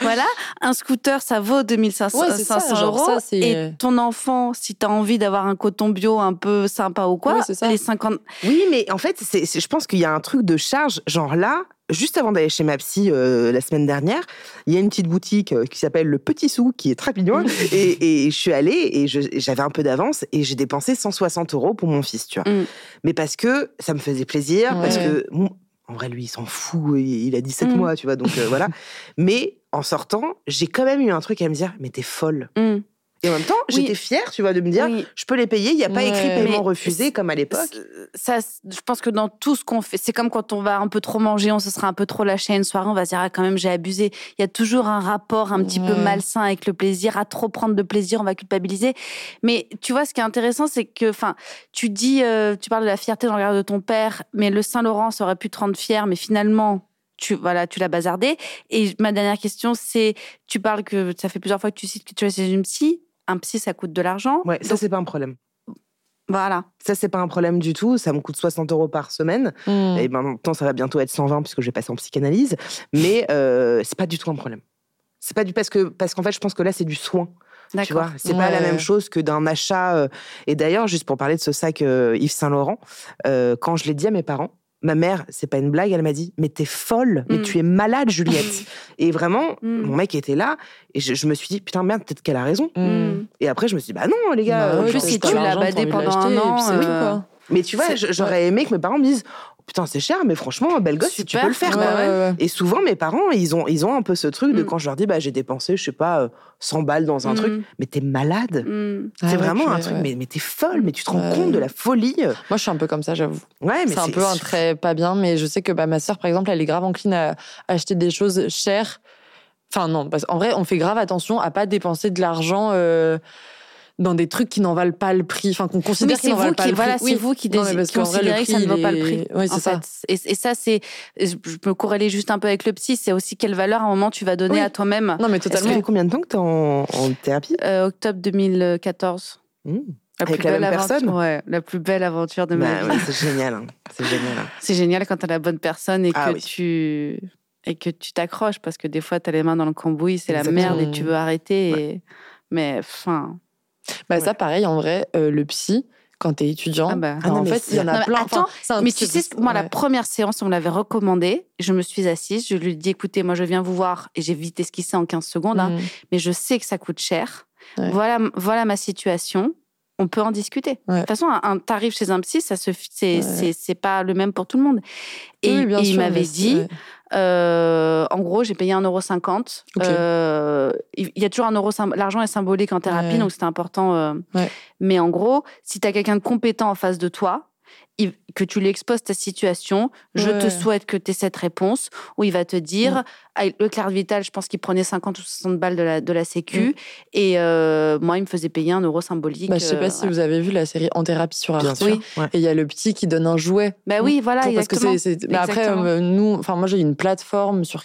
Voilà, un scooter, ça vaut 2500 €. Ça, c'est... Et ton enfant, si t'as envie d'avoir un coton bio un peu sympa ou quoi, les 50... Oui, mais en fait, je pense qu'il y a un truc de charge, genre là... Juste avant d'aller chez ma psy la semaine dernière, il y a une petite boutique qui s'appelle Le Petit Sou, qui est très mignon, et je suis allée, et j'avais un peu d'avance, et j'ai dépensé 160 € pour mon fils, tu vois. Mais parce que ça me faisait plaisir, parce que... Bon, en vrai, lui, il s'en fout, il a 17 mois, tu vois, donc voilà. Mais en sortant, j'ai quand même eu un truc à me dire, mais t'es folle. Et en même temps, j'étais fière, tu vois, de me dire, je peux les payer, il n'y a pas écrit paiement refusé, comme à l'époque. Ça, je pense que dans tout ce qu'on fait, c'est comme quand on va un peu trop manger, on se sera un peu trop lâché à une soirée, on va se dire, ah, quand même, j'ai abusé. Il y a toujours un rapport un petit peu malsain avec le plaisir, à trop prendre de plaisir, on va culpabiliser. Mais tu vois, ce qui est intéressant, c'est que, enfin, tu parles de la fierté dans le regard de ton père, mais le Saint-Laurent, ça aurait pu te rendre fière, mais finalement... Tu l'as bazardé. Et ma dernière question, c'est, tu parles que ça fait plusieurs fois que tu cites que tu es chez une psy. Un psy, ça coûte de l'argent. Ouais, donc... ça, c'est pas un problème. Voilà. Ça, c'est pas un problème du tout. Ça me coûte 60 € par semaine. Et ben, maintenant, ça va bientôt être 120 puisque je vais passer en psychanalyse. Mais c'est pas du tout un problème. C'est pas du... Parce qu'en fait, je pense que là, c'est du soin. D'accord. Tu vois, c'est pas la même chose que d'un achat. Et d'ailleurs, juste pour parler de ce sac Yves Saint Laurent, quand je l'ai dit à mes parents, ma mère, c'est pas une blague, elle m'a dit « Mais t'es folle, mais tu es malade, Juliette !» Et vraiment, mon mec était là, et je me suis dit « Putain, merde, peut-être qu'elle a raison. » Et après, je me suis dit « Bah non, les gars... » En plus, si tu l'as badé pendant un an... Quoi. Mais tu vois, j'aurais aimé que mes parents me disent « Putain, c'est cher, mais franchement, belle gosse, si tu peux le faire. » Et souvent, mes parents, ils ont un peu ce truc de quand je leur dis « Bah, j'ai dépensé, je sais pas, 100 balles dans un truc. » Mais t'es malade. C'est vraiment un truc, mais t'es folle, mais tu te rends compte de la folie. Moi, je suis un peu comme ça, j'avoue. Ouais, mais c'est un peu un trait pas bien, mais je sais que ma sœur, par exemple, elle est grave encline à acheter des choses chères. Enfin, non, parce qu'en vrai, on fait grave attention à pas dépenser de l'argent... dans des trucs qui n'en valent pas le prix, enfin qu'on considère qu'ils n'en valent pas le prix. Voilà, c'est vous qui considérez que ça ne vaut pas le prix. Oui, c'est ça. Et ça, c'est... Je peux corréler juste un peu avec le psy, c'est aussi quelle valeur à un moment tu vas donner à toi-même. Non, mais totalement. Ça fait combien de temps que tu es en thérapie ? Octobre 2014. Avec la même personne ? Ouais, la plus belle aventure de ma vie. Ouais, c'est génial. C'est génial. C'est génial quand tu as la bonne personne et que tu... Et que tu t'accroches, parce que des fois, tu as les mains dans le cambouis, c'est la merde et tu veux arrêter. Mais enfin... Ça, pareil, en vrai, le psy, quand t'es étudiant, en fait, il y en a plein. Attends, mais tu sais, moi, la première séance, on me l'avait recommandée, je me suis assise, je lui ai dit, écoutez, moi, je viens vous voir, et j'ai vite esquissé en 15 secondes, mais je sais que ça coûte cher, voilà ma situation, on peut en discuter. De toute façon, un tarif chez un psy, c'est pas le même pour tout le monde. Et, et sûr, il m'avait dit... en gros, j'ai payé 1,50 €. Okay. Il y a toujours l'argent est symbolique en thérapie, donc c'était important. Mais en gros, si t'as quelqu'un de compétent en face de toi, que tu lui exposes ta situation, je te souhaite que tu aies cette réponse, où il va te dire, le carte vitale, je pense qu'il prenait 50 ou 60 balles de la sécu, et moi, il me faisait payer 1 euro symbolique. Bah, je ne sais pas si vous avez vu la série En thérapie sur Arte, et il y a le petit qui donne un jouet. Bah oui, voilà, exactement. Parce que c'est... Bah, après, nous, enfin moi, j'ai une plateforme sur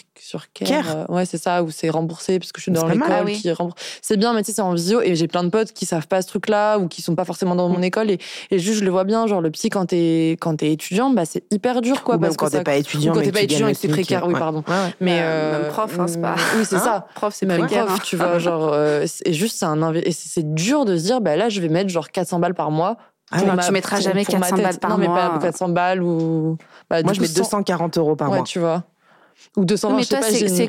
Care. Ouais, c'est ça, où c'est remboursé, parce que je suis dans l'école qui rembourse. C'est bien, mais tu sais, c'est en visio, et j'ai plein de potes qui ne savent pas ce truc-là, ou qui ne sont pas forcément dans mon école, et juste, je le vois bien, genre le petit, quand t'es étudiant, bah c'est hyper dur, quoi. Ou parce que quand t'es pas étudiant, et que c'est précaire, pardon. Ouais, ouais. Mais même prof, c'est pas. Oui, c'est ça. Prof, c'est même précaire, prof, tu vois, genre et juste c'est un et c'est dur de se dire, bah là je vais mettre genre 400 balles par mois. Tu mettras jamais 400 balles par mois. Non, mais pas 400 balles ou. Bah, moi je mets 240 euros par mois. Ouais, tu vois. Ou 220, mais toi, c'est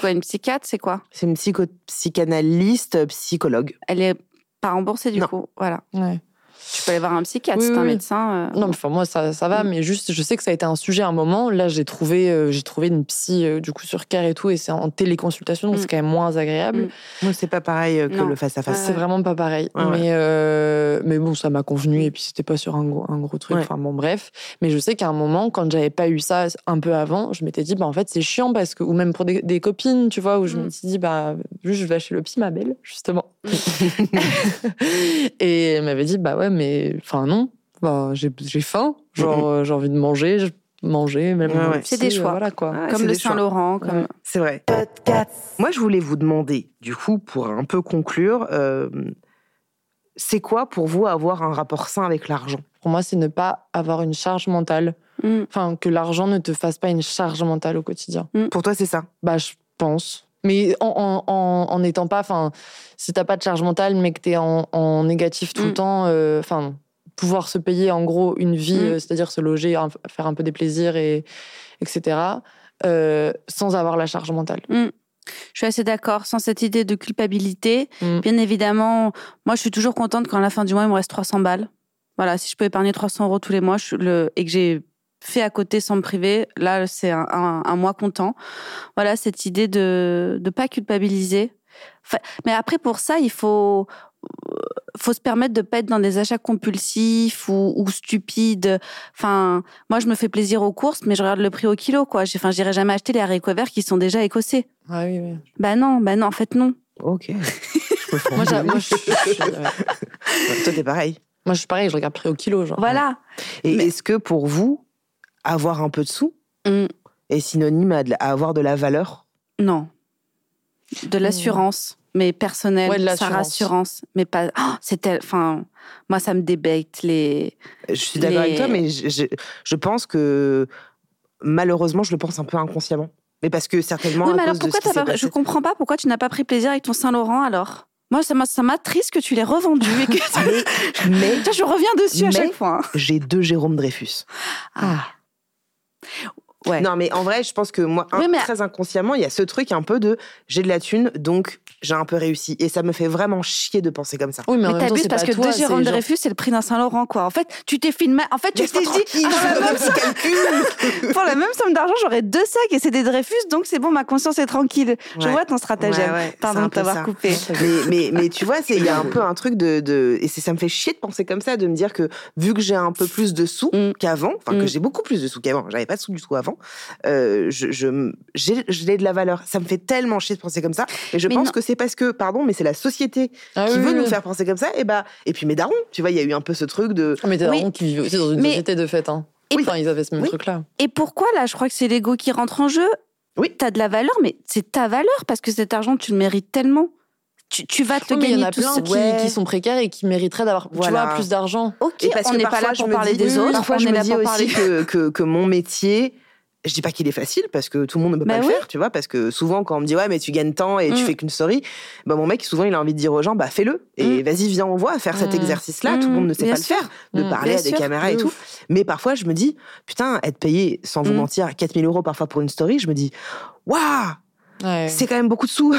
quoi, une psychiatre, c'est quoi? C'est une psychanalyste, psychologue. Elle est pas remboursée du coup, voilà. Ouais. Tu peux aller voir un psychiatre, c'est un médecin. Non, mais enfin, moi, ça va, mais juste, je sais que ça a été un sujet à un moment. Là, j'ai trouvé une psy, du coup, sur Care et tout, et c'est en téléconsultation, donc c'est quand même moins agréable. Moi, c'est pas pareil que le face-à-face. C'est vraiment pas pareil. Ouais, mais bon, ça m'a convenu, et puis c'était pas sur un gros truc. Ouais. Enfin, bon, bref. Mais je sais qu'à un moment, quand j'avais pas eu ça un peu avant, je m'étais dit, bah, en fait, c'est chiant, parce que, ou même pour des copines, tu vois, où je me suis dit, bah, juste, je vais chez le psy, ma belle, justement. Et elle m'avait dit, bah, ouais, mais enfin non, bah, j'ai faim, genre j'ai envie de manger même c'est des choix, voilà, quoi. Comme le Saint Laurent, comme c'est vrai. Moi je voulais vous demander, du coup, pour un peu conclure, c'est quoi pour vous avoir un rapport sain avec l'argent? Pour moi, c'est ne pas avoir une charge mentale, enfin que l'argent ne te fasse pas une charge mentale au quotidien. Pour toi, c'est ça? Bah, je pense. Mais en n'étant pas, enfin, si t'as pas de charge mentale, mais que t'es en négatif tout le temps, enfin, pouvoir se payer en gros une vie, c'est-à-dire se loger, faire un peu des plaisirs, et etc., sans avoir la charge mentale. Je suis assez d'accord, sans cette idée de culpabilité. Bien évidemment, moi je suis toujours contente quand à la fin du mois il me reste 300 balles. Voilà, si je peux épargner 300 euros tous les mois et que j'ai fait à côté sans me priver, là c'est un mois content. Voilà, cette idée de ne pas culpabiliser. Enfin, mais après, pour ça, il faut se permettre de ne pas être dans des achats compulsifs ou stupides. Enfin, moi, je me fais plaisir aux courses, mais je regarde le prix au kilo, quoi. Enfin, j'irai jamais acheter les haricots verts qui sont déjà écossais. Ah oui, oui. Bah non, en fait, non. Ok. Toi, t'es pareil. Moi, je suis pareil, je regarde prix au kilo, genre. Voilà. Et est-ce que pour vous, avoir un peu de sous est synonyme à avoir de la valeur? Non. De l'assurance, mais personnelle, ouais, sa rassurance, mais pas. Oh, enfin, moi, ça me débecte les. Je suis d'accord avec toi, mais je pense que malheureusement, je le pense un peu inconsciemment, mais parce que certainement. Oui, mais alors pourquoi je comprends pas pourquoi tu n'as pas pris plaisir avec ton Saint Laurent alors? Moi, ça m'attriste que tu l'aies revendu et que. mais je reviens dessus à chaque fois. J'ai 2 Jérôme Dreyfus. Ah. Ouais. Non, mais en vrai, je pense que moi, très inconsciemment, il y a ce truc un peu de j'ai de la thune, donc j'ai un peu réussi. Et ça me fait vraiment chier de penser comme ça. Oui, mais t'abuses, parce que 2 Jérôme Dreyfus, c'est le prix d'un Saint Laurent, quoi. En fait, tu t'es filmé. En fait, tu t'es dit, pour la même somme d'argent, j'aurais 2 sacs et c'est des Dreyfus, donc c'est bon, ma conscience est tranquille. Ouais. Je vois ton stratagème. Ouais, pardon de t'avoir coupé. Mais tu vois, il y a un peu un truc de. Et ça me fait chier de penser comme ça, de me dire que vu que j'ai un peu plus de sous qu'avant, enfin que j'ai beaucoup plus de sous qu'avant, j'avais pas de sous du tout avant. J'ai de la valeur. Ça me fait tellement chier de penser comme ça. Et je pense que c'est parce que, pardon, mais c'est la société qui veut nous faire penser comme ça. Et puis mes darons, tu vois, il y a eu un peu ce truc de... Oh, mes darons qui vivent aussi dans une société de fait. Hein. Enfin, ils avaient ce même truc-là. Et pourquoi, là, je crois que c'est l'ego qui rentre en jeu. Oui. T'as de la valeur, mais c'est ta valeur, parce que cet argent, tu le mérites tellement. Tu vas te gagner. Il y en a plein qui sont précaires et qui mériteraient d'avoir plus d'argent. Ok, et parce on n'est pas là pour parler des autres. Parfois, je me dis aussi que mon métier... Je dis pas qu'il est facile, parce que tout le monde ne peut pas le faire, tu vois, parce que souvent quand on me dit ouais mais tu gagnes tant et tu fais qu'une story, bah mon mec souvent il a envie de dire aux gens bah fais-le et vas-y viens on voit faire cet exercice là, tout le monde ne sait pas le faire, de parler à des caméras et tout, mais parfois je me dis putain être payé sans vous mentir 4 000 euros parfois pour une story, je me dis waouh ouais. c'est quand même beaucoup de sous.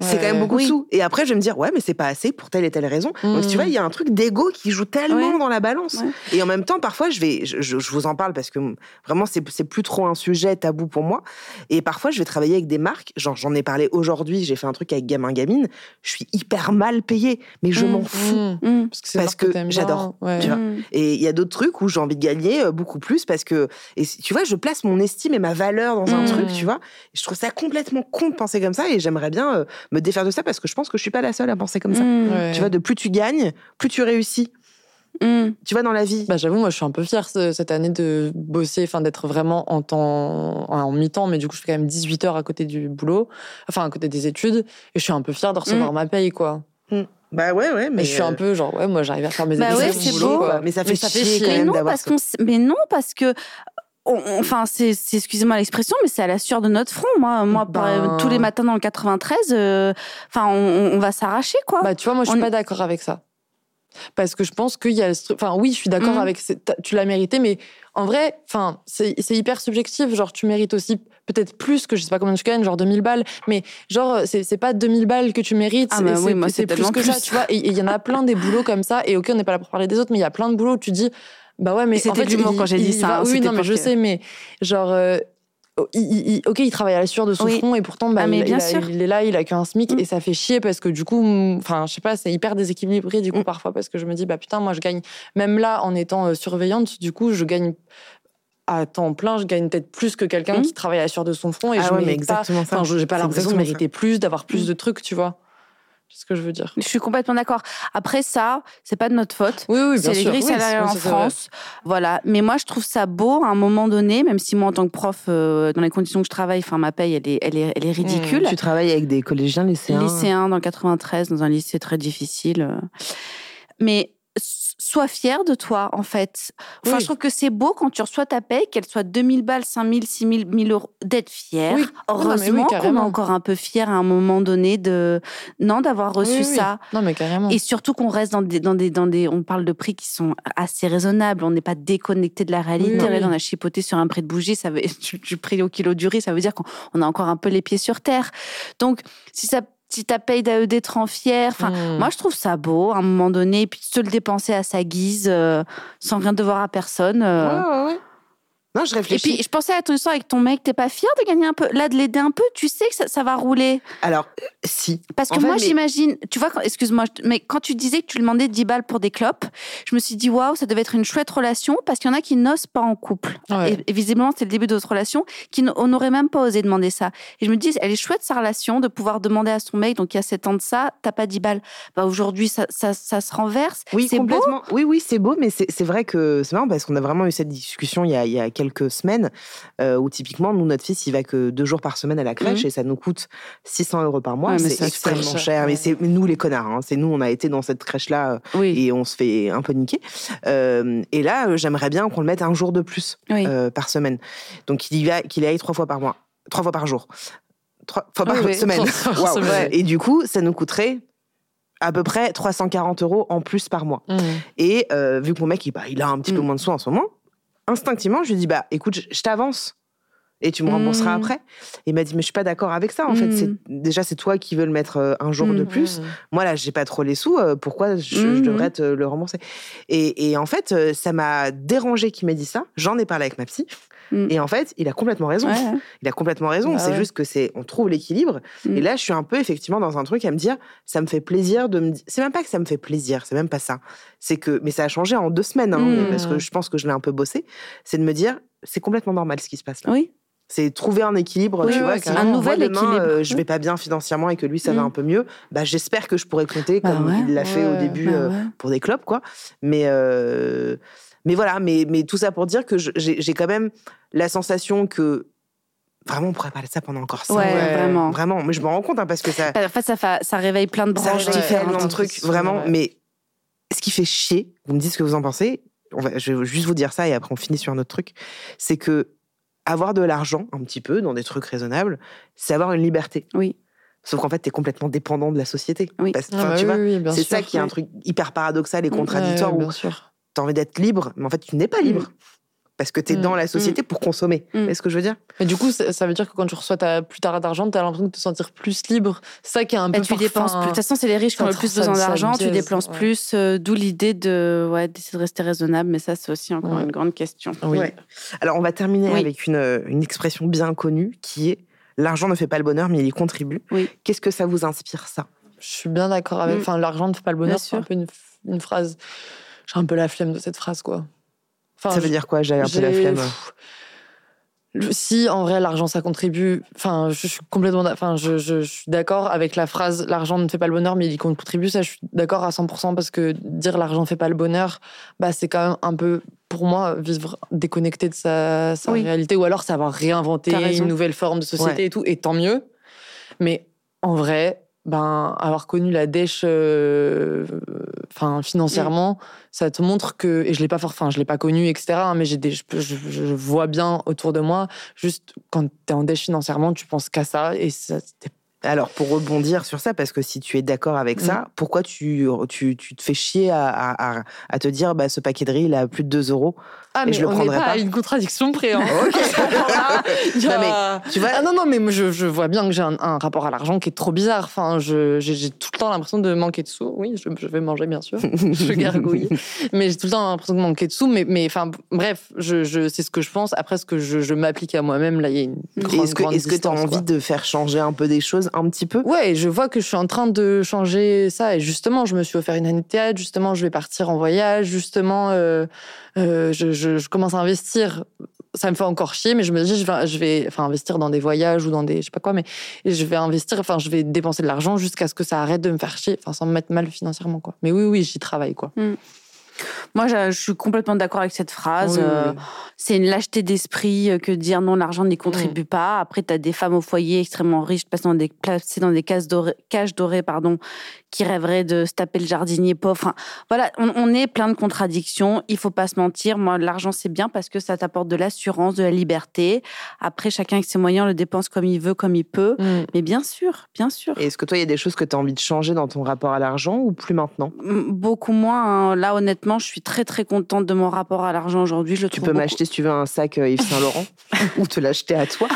C'est quand même beaucoup de sous. Et après, je vais me dire, ouais, mais c'est pas assez pour telle et telle raison. Donc, tu vois, il y a un truc d'ego qui joue tellement dans la balance. Et en même temps, parfois, je vous en parle parce que vraiment, c'est plus trop un sujet tabou pour moi. Et parfois, je vais travailler avec des marques. Genre, j'en ai parlé aujourd'hui, j'ai fait un truc avec Gamin Gamine. Je suis hyper mal payée, mais je m'en fous. Parce que j'adore. Tu vois. Et il y a d'autres trucs où j'ai envie de gagner beaucoup plus parce que, et tu vois, je place mon estime et ma valeur dans un truc, tu vois. Je trouve ça complètement con de penser comme ça et j'aimerais bien me défaire de ça parce que je pense que je suis pas la seule à penser comme ça. Tu vois, de plus tu gagnes, plus tu réussis. Tu vois, dans la vie. Bah, j'avoue, moi, je suis un peu fière cette année de bosser, enfin, d'être vraiment en mi-temps, mais du coup, je fais quand même 18 heures à côté du boulot, enfin, à côté des études, et je suis un peu fière de recevoir ma paye, quoi. Bah ouais, mais je suis un peu genre moi j'arrive à faire mes études c'est beau, quoi. Mais ça fait chier quand même d'avoir ça. Enfin, c'est excusez-moi l'expression, mais c'est à la sueur de notre front. Moi, tous les matins dans le 93, on va s'arracher, quoi. Bah tu vois, moi je suis pas d'accord avec ça. Parce que je pense qu'il y a... Enfin, oui, je suis d'accord avec... Tu l'as mérité, mais en vrai, enfin, c'est hyper subjectif. Genre, tu mérites aussi peut-être plus que, je sais pas combien tu gagnes, genre 2000 balles. Mais genre, c'est pas 2000 balles que tu mérites. Ah bah oui, moi, c'est plus que ça, tu vois. Et il y en a plein des boulots comme ça. Et OK, on n'est pas là pour parler des autres, mais il y a plein de boulots où tu dis... Bah ouais, mais en fait... C'était du mot quand j'ai dit ça. Oui, non, mais je sais, mais genre... OK, il travaille à la sueur de son front et pourtant, bah, il est là, il a qu'un SMIC et ça fait chier parce que du coup, enfin, je sais pas, c'est hyper déséquilibré du coup parfois parce que je me dis, bah putain, moi je gagne, même là en étant surveillante, du coup, je gagne à temps plein, je gagne peut-être plus que quelqu'un qui travaille à la sueur de son front et je mérite pas, enfin, j'ai pas l'impression de mériter plus, d'avoir plus de trucs, tu vois. C'est ce que je veux dire. Je suis complètement d'accord. Après ça, c'est pas de notre faute. Oui, bien sûr. C'est les grilles salariales en France. Voilà. Mais moi, je trouve ça beau à un moment donné, même si moi, en tant que prof, dans les conditions que je travaille, enfin, ma paye, elle est ridicule. Tu travailles avec des collégiens, lycéens. Lycéens dans le 93, dans un lycée très difficile. Mais sois fière de toi, en fait. Enfin, je trouve que c'est beau quand tu reçois ta paye, qu'elle soit 2000 balles, 5000, 6000, 1000 euros, d'être fière. Oui. Heureusement qu'on est encore un peu fière à un moment donné d'avoir reçu ça. Non, mais carrément. Et surtout qu'on reste dans des, on parle de prix qui sont assez raisonnables. On n'est pas déconnecté de la réalité. On a chipoté sur un prix de bougie, ça veut, du prix au kilo du riz, ça veut dire qu'on a encore un peu les pieds sur terre. Donc, si t'as payé d'être en fière. Moi, je trouve ça beau, à un moment donné, et puis de se le dépenser à sa guise, sans rien devoir à personne. Ouais. Non, je réfléchis. Et puis, je pensais à ton histoire avec ton mec, t'es pas fière de gagner un peu, là, de l'aider un peu, tu sais que ça va rouler. Alors, si. Parce que j'imagine, tu vois, excuse-moi, mais quand tu disais que tu demandais 10 balles pour des clopes, je me suis dit, waouh, ça devait être une chouette relation, parce qu'il y en a qui n'osent pas en couple. Ouais. Et visiblement, c'est le début de notre relation, on n'aurait même pas osé demander ça. Et je me dis, elle est chouette, sa relation, de pouvoir demander à son mec, donc il y a 7 ans de ça, t'as pas 10 balles. Bah, aujourd'hui, ça se renverse. Oui, c'est complètement. Beau. Oui, c'est beau, mais c'est vrai que c'est marrant, parce qu'on a vraiment eu cette discussion il y a quelques semaines, où typiquement, nous, notre fils, il va que 2 jours par semaine à la crèche et ça nous coûte 600 euros par mois. Ouais, c'est extrêmement cher. Mais c'est nous, les connards. C'est nous, on a été dans cette crèche-là et on se fait un peu niquer. Et là, j'aimerais bien qu'on le mette un jour de plus par semaine. Donc, qu'il y aille 3 fois par mois. 3 fois par jour. 3 fois par semaine. Wow. Et du coup, ça nous coûterait à peu près 340 euros en plus par mois. Et vu que mon mec, il a un petit peu moins de sous en ce moment, instinctivement, je lui dis, bah, écoute, je t'avance et tu me rembourseras après. Et il m'a dit, mais je suis pas d'accord avec ça. En fait, c'est toi qui veux le mettre un jour de plus. Moi, là, j'ai pas trop les sous. Pourquoi je devrais te le rembourser? Et en fait, ça m'a dérangée qu'il m'ait dit ça. J'en ai parlé avec ma psy. Et en fait, il a complètement raison. Ouais. Il a complètement raison. Bah, c'est juste que on trouve l'équilibre. Et là, je suis un peu effectivement dans un truc à me dire, ça me fait plaisir de me. C'est même pas que ça me fait plaisir, c'est même pas ça. C'est que, mais ça a changé en 2 semaines parce que je pense que je l'ai un peu bossé. C'est de me dire, c'est complètement normal ce qui se passe là. Oui. C'est trouver un équilibre, tu vois. Un nouvel équilibre. Je vais pas bien financièrement et que lui, ça va un peu mieux. Bah, j'espère que je pourrai compter comme il l'a fait au début pour des clopes, quoi. Mais voilà, mais tout ça pour dire que j'ai quand même la sensation que vraiment on pourrait parler de ça pendant encore 5 ans. Vraiment. Mais je me rends compte parce que ça. En fait, ça réveille plein de branches différentes, plein de trucs, vraiment. Mais ce qui fait chier, vous me dites ce que vous en pensez. Je vais juste vous dire ça et après on finit sur un autre truc. C'est que avoir de l'argent un petit peu dans des trucs raisonnables, c'est avoir une liberté. Oui. Sauf qu'en fait, t'es complètement dépendant de la société. Oui. Parce que c'est ça qui est un truc hyper paradoxal et contradictoire où t'as envie d'être libre, mais en fait, tu n'es pas libre. parce que t'es dans la société pour consommer. Est-ce que je veux dire ? Mais du coup, ça veut dire que quand tu reçois plus tard d'argent, t'as l'impression de te sentir plus libre. Ça qui est un peu. Et tu dépenses plus. De toute façon, c'est les riches qui ont le plus besoin d'argent. Tu dépenses plus, d'où l'idée de d'essayer de rester raisonnable. Mais ça, c'est aussi encore une grande question. Oui. Ouais. Alors, on va terminer avec une expression bien connue qui est l'argent ne fait pas le bonheur, mais il y contribue. Oui. Qu'est-ce que ça vous inspire, ça ? Je suis bien d'accord avec. Enfin, l'argent ne fait pas le bonheur. C'est un peu une phrase. J'ai un peu la flemme de cette phrase, quoi. Enfin, ça veut dire quoi, j'ai un peu la flemme? Si, en vrai, l'argent, ça contribue... Enfin, je suis complètement... Enfin, je suis d'accord avec la phrase « l'argent ne fait pas le bonheur, mais il y contribue ». Ça, je suis d'accord à 100%, parce que dire « l'argent ne fait pas le bonheur », bah, c'est quand même un peu, pour moi, vivre déconnecté de sa réalité. Ou alors, savoir réinventer une nouvelle forme de société et tout, et tant mieux. Mais en vrai... Ben, avoir connu la dèche financièrement, ça te montre que... Et je ne l'ai pas connu, etc. Hein, mais je vois bien autour de moi. Juste, quand tu es en dèche financièrement, tu penses qu'à ça. Et ça Alors, pour rebondir sur ça, parce que si tu es d'accord avec ça, pourquoi tu te fais chier à te dire ce paquet de riz, il a plus de 2 euros ? Ah, mais je le prendrai pas à une contradiction près. Hein. Non, mais, tu vois... Ah non, mais je vois bien que j'ai un rapport à l'argent qui est trop bizarre. Enfin, j'ai tout le temps l'impression de manquer de sous. Oui, je vais manger, bien sûr. Je gargouille. Mais j'ai tout le temps l'impression de manquer de sous. Mais enfin, bref, c'est ce que je pense. Après, ce que je m'applique à moi-même, là, il y a une grande distance. Est-ce que tu as envie de faire changer un peu des choses, un petit peu ? Ouais, je vois que je suis en train de changer ça. Et justement, je me suis offert une année de théâtre. Justement, je vais partir en voyage. Justement, je commence à investir. Ça me fait encore chier, mais je me dis je vais investir dans des voyages ou dans des je sais pas quoi, mais je vais investir, je vais dépenser de l'argent jusqu'à ce que ça arrête de me faire chier, sans me mettre mal financièrement, quoi. Mais oui, j'y travaille, quoi. Moi, je suis complètement d'accord avec cette phrase. C'est une lâcheté d'esprit que de dire non, l'argent n'y contribue pas. Après, tu as des femmes au foyer extrêmement riches, placées dans des cages dorées, qui rêveraient de se taper le jardinier pauvre. Enfin, voilà, on est plein de contradictions. Il ne faut pas se mentir. Moi, l'argent, c'est bien parce que ça t'apporte de l'assurance, de la liberté. Après, chacun avec ses moyens le dépense comme il veut, comme il peut. Mais bien sûr, bien sûr. Et est-ce que toi, il y a des choses que tu as envie de changer dans ton rapport à l'argent ou plus maintenant ? Beaucoup moins. Hein. Là, honnêtement, je suis très très contente de mon rapport à l'argent aujourd'hui. Tu peux m'acheter, si tu veux, un sac Yves Saint Laurent ou te l'acheter à toi.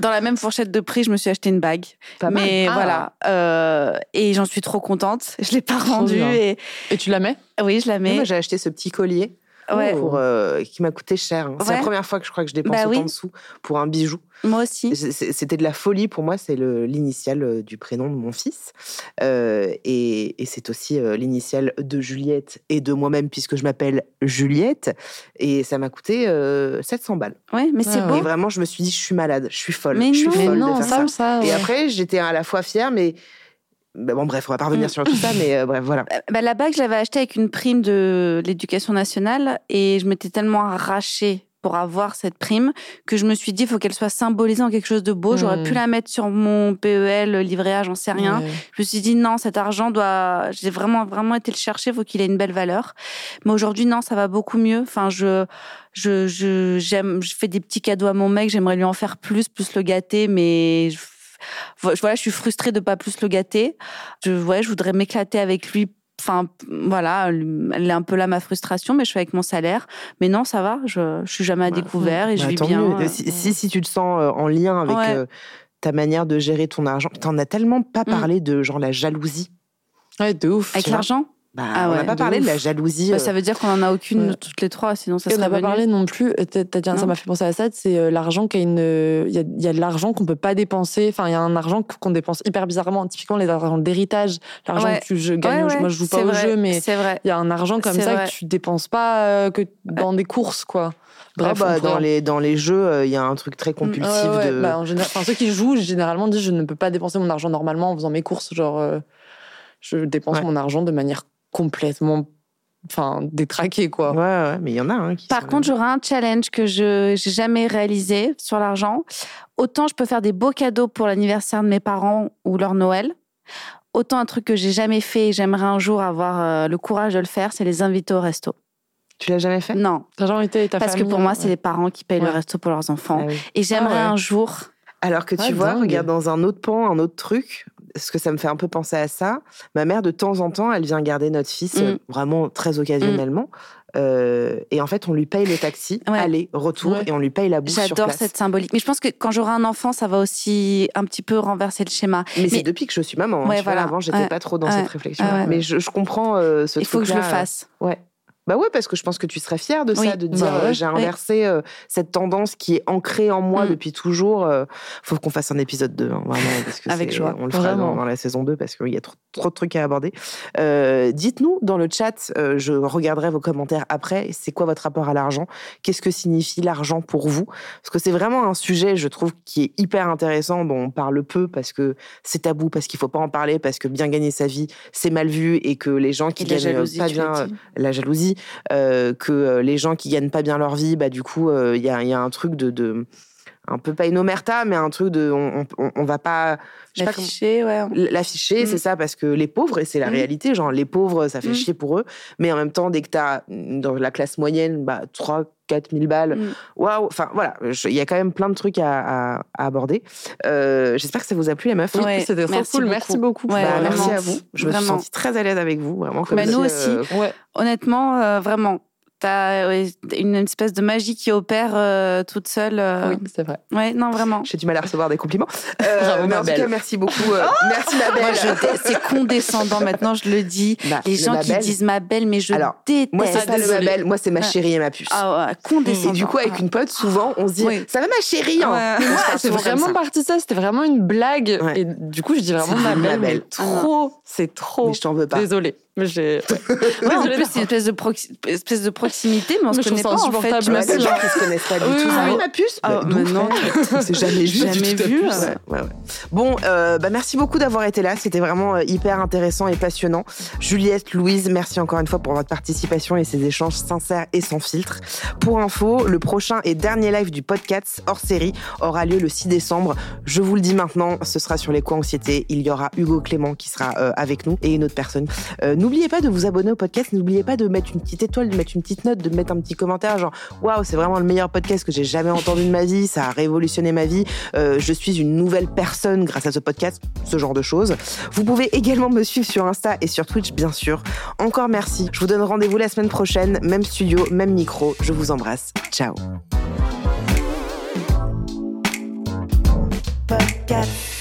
Dans la même fourchette de prix, je me suis acheté une bague. Pas mal. Mais voilà. Et j'en suis trop contente. Je ne l'ai pas rendue. Et tu la mets ? Oui, je la mets. Moi, j'ai acheté ce petit collier qui m'a coûté cher. Hein. C'est la première fois que je crois que je dépense autant de sous pour un bijou. Moi aussi. C'était de la folie pour moi. C'est l'initiale du prénom de mon fils. Et c'est aussi l'initiale de Juliette et de moi-même, puisque je m'appelle Juliette. Et ça m'a coûté 700 balles. Ouais, mais c'est beau. Et vraiment, je me suis dit, je suis malade, je suis folle. Mais non, de faire ça. Et après, j'étais à la fois fière, mais... on va pas revenir sur tout ça, mais voilà. La bague, je l'avais achetée avec une prime de l'éducation nationale et je m'étais tellement arrachée pour avoir cette prime que je me suis dit, il faut qu'elle soit symbolisée en quelque chose de beau. J'aurais pu la mettre sur mon PEL, livret A, j'en sais rien. Je me suis dit, non, cet argent doit... J'ai vraiment, vraiment été le chercher, il faut qu'il ait une belle valeur. Mais aujourd'hui, non, ça va beaucoup mieux. Enfin, je fais des petits cadeaux à mon mec, j'aimerais lui en faire plus le gâter, mais... je suis frustrée de pas plus le gâter. Je voudrais m'éclater avec lui. Enfin, voilà, elle est un peu là ma frustration, mais je suis avec mon salaire. Mais non, ça va. Je suis jamais à découvert et je vis bien. Si tu te sens en lien avec ta manière de gérer ton argent, t'en as tellement pas parlé de genre la jalousie. Ouais, de ouf. Avec l'argent. On n'a pas parlé de la jalousie. Ça veut dire qu'on n'en a aucune toutes les trois, sinon ça serait... On n'a pas parlé non plus, ça m'a fait penser à ça, c'est l'argent qui a une... Il y a de l'argent qu'on ne peut pas dépenser, enfin il y a un argent qu'on dépense hyper bizarrement, typiquement les argents d'héritage, l'argent que tu gagnes, moi je joue pas au jeu, mais il y a un argent comme ça que tu ne dépenses pas que dans des courses, quoi. Bref, dans les jeux, il y a un truc très compulsif. Ceux qui jouent, généralement disent je ne peux pas dépenser mon argent normalement en faisant mes courses, genre je dépense mon argent de manière complètement détraqué, quoi. Ouais, mais il y en a qui... Par contre, j'aurai un challenge que je n'ai jamais réalisé sur l'argent. Autant je peux faire des beaux cadeaux pour l'anniversaire de mes parents ou leur Noël, autant un truc que j'ai jamais fait et j'aimerais un jour avoir le courage de le faire, c'est les inviter au resto. Tu l'as jamais fait ? Non. T'as jamais été ta famille ? Parce que pour moi, c'est les parents qui payent le resto pour leurs enfants. Ah oui. Et j'aimerais un jour... Alors que tu vois, regarde, dans un autre pan, un autre truc, parce que ça me fait un peu penser à ça. Ma mère, de temps en temps, elle vient garder notre fils, vraiment très occasionnellement, Et en fait, on lui paye le taxi, ouais. aller, retour, ouais. et on lui paye la bouffe sur place. J'adore cette symbolique. Mais je pense que quand j'aurai un enfant, ça va aussi un petit peu renverser le schéma. Mais c'est depuis que je suis maman. Hein, ouais, voilà. Avant, j'étais pas trop dans cette réflexion. Ouais. Mais je comprends ce truc-là. Il faut que je le fasse. Ouais. Bah ouais, parce que je pense que tu serais fière de ça, de dire j'ai inversé cette tendance qui est ancrée en moi depuis toujours. Faut qu'on fasse un épisode 2, hein, vraiment, parce que avec joie. On le fera dans la saison 2 parce qu'il y a trop de trucs à aborder. Dites-nous dans le chat, je regarderai vos commentaires après, c'est quoi votre rapport à l'argent? Qu'est-ce que signifie l'argent pour vous? Parce que c'est vraiment un sujet, je trouve, qui est hyper intéressant, dont on parle peu parce que c'est tabou, parce qu'il faut pas en parler, parce que bien gagner sa vie, c'est mal vu et que les gens qui gagnent pas bien... La jalousie. Que les gens qui gagnent pas bien leur vie, bah du coup, il y a un truc de un peu pas une omerta, mais un truc de on va pas l'afficher, l'afficher, c'est ça, parce que les pauvres, et c'est la réalité, genre les pauvres, ça fait chier pour eux, mais en même temps, dès que t'as dans la classe moyenne, bah 3-4 000 balles, waouh, enfin voilà, il y a quand même plein de trucs à aborder. J'espère que ça vous a plu, les meufs. Ouais, c'était trop cool, merci beaucoup. Ouais, bah, merci à vous, je me suis sentie très à l'aise avec vous, vraiment. Comme nous aussi, honnêtement, vraiment. T'as une espèce de magie qui opère toute seule. Oui, c'est vrai. Ouais, non, vraiment. J'ai du mal à recevoir des compliments. Bravo, ma belle. En tout cas, merci beaucoup. Merci, ma belle. Moi, c'est condescendant maintenant, je le dis. Bah, les gens qui disent ma belle, mais je déteste. Moi, c'est pas le ma belle, moi, c'est ma chérie et ma puce. Ah ouais, condescendant. Et du coup, avec une pote, souvent, on se dit ça va, ma chérie. Hein. Ouais. Moi, c'est vraiment parti de ça. C'était vraiment une blague. Ouais. Et du coup, je dis vraiment ma belle. Trop. C'est trop. Mais je t'en veux pas. Désolée. Ouais, en plus, c'est une espèce de proximité, mais on se connaît pas en fait. Je me souviens qu'ils se connaissent pas du tout. Ah, ma puce. Maintenant, c'est jamais vu. Jamais vu. Bon, bah merci beaucoup d'avoir été là. C'était vraiment hyper intéressant et passionnant. Juliette, Louise, merci encore une fois pour votre participation et ces échanges sincères et sans filtre. Pour info, le prochain et dernier live du podcast hors série aura lieu le 6 décembre. Je vous le dis maintenant, ce sera sur les co-anxiétés. Il y aura Hugo Clément qui sera avec nous et une autre personne. N'oubliez pas de vous abonner au podcast, n'oubliez pas de mettre une petite étoile, de mettre une petite note, de mettre un petit commentaire, genre waouh, c'est vraiment le meilleur podcast que j'ai jamais entendu de ma vie, ça a révolutionné ma vie, je suis une nouvelle personne grâce à ce podcast, ce genre de choses. Vous pouvez également me suivre sur Insta et sur Twitch, bien sûr. Encore merci, je vous donne rendez-vous la semaine prochaine, même studio, même micro, je vous embrasse, ciao. Podcast.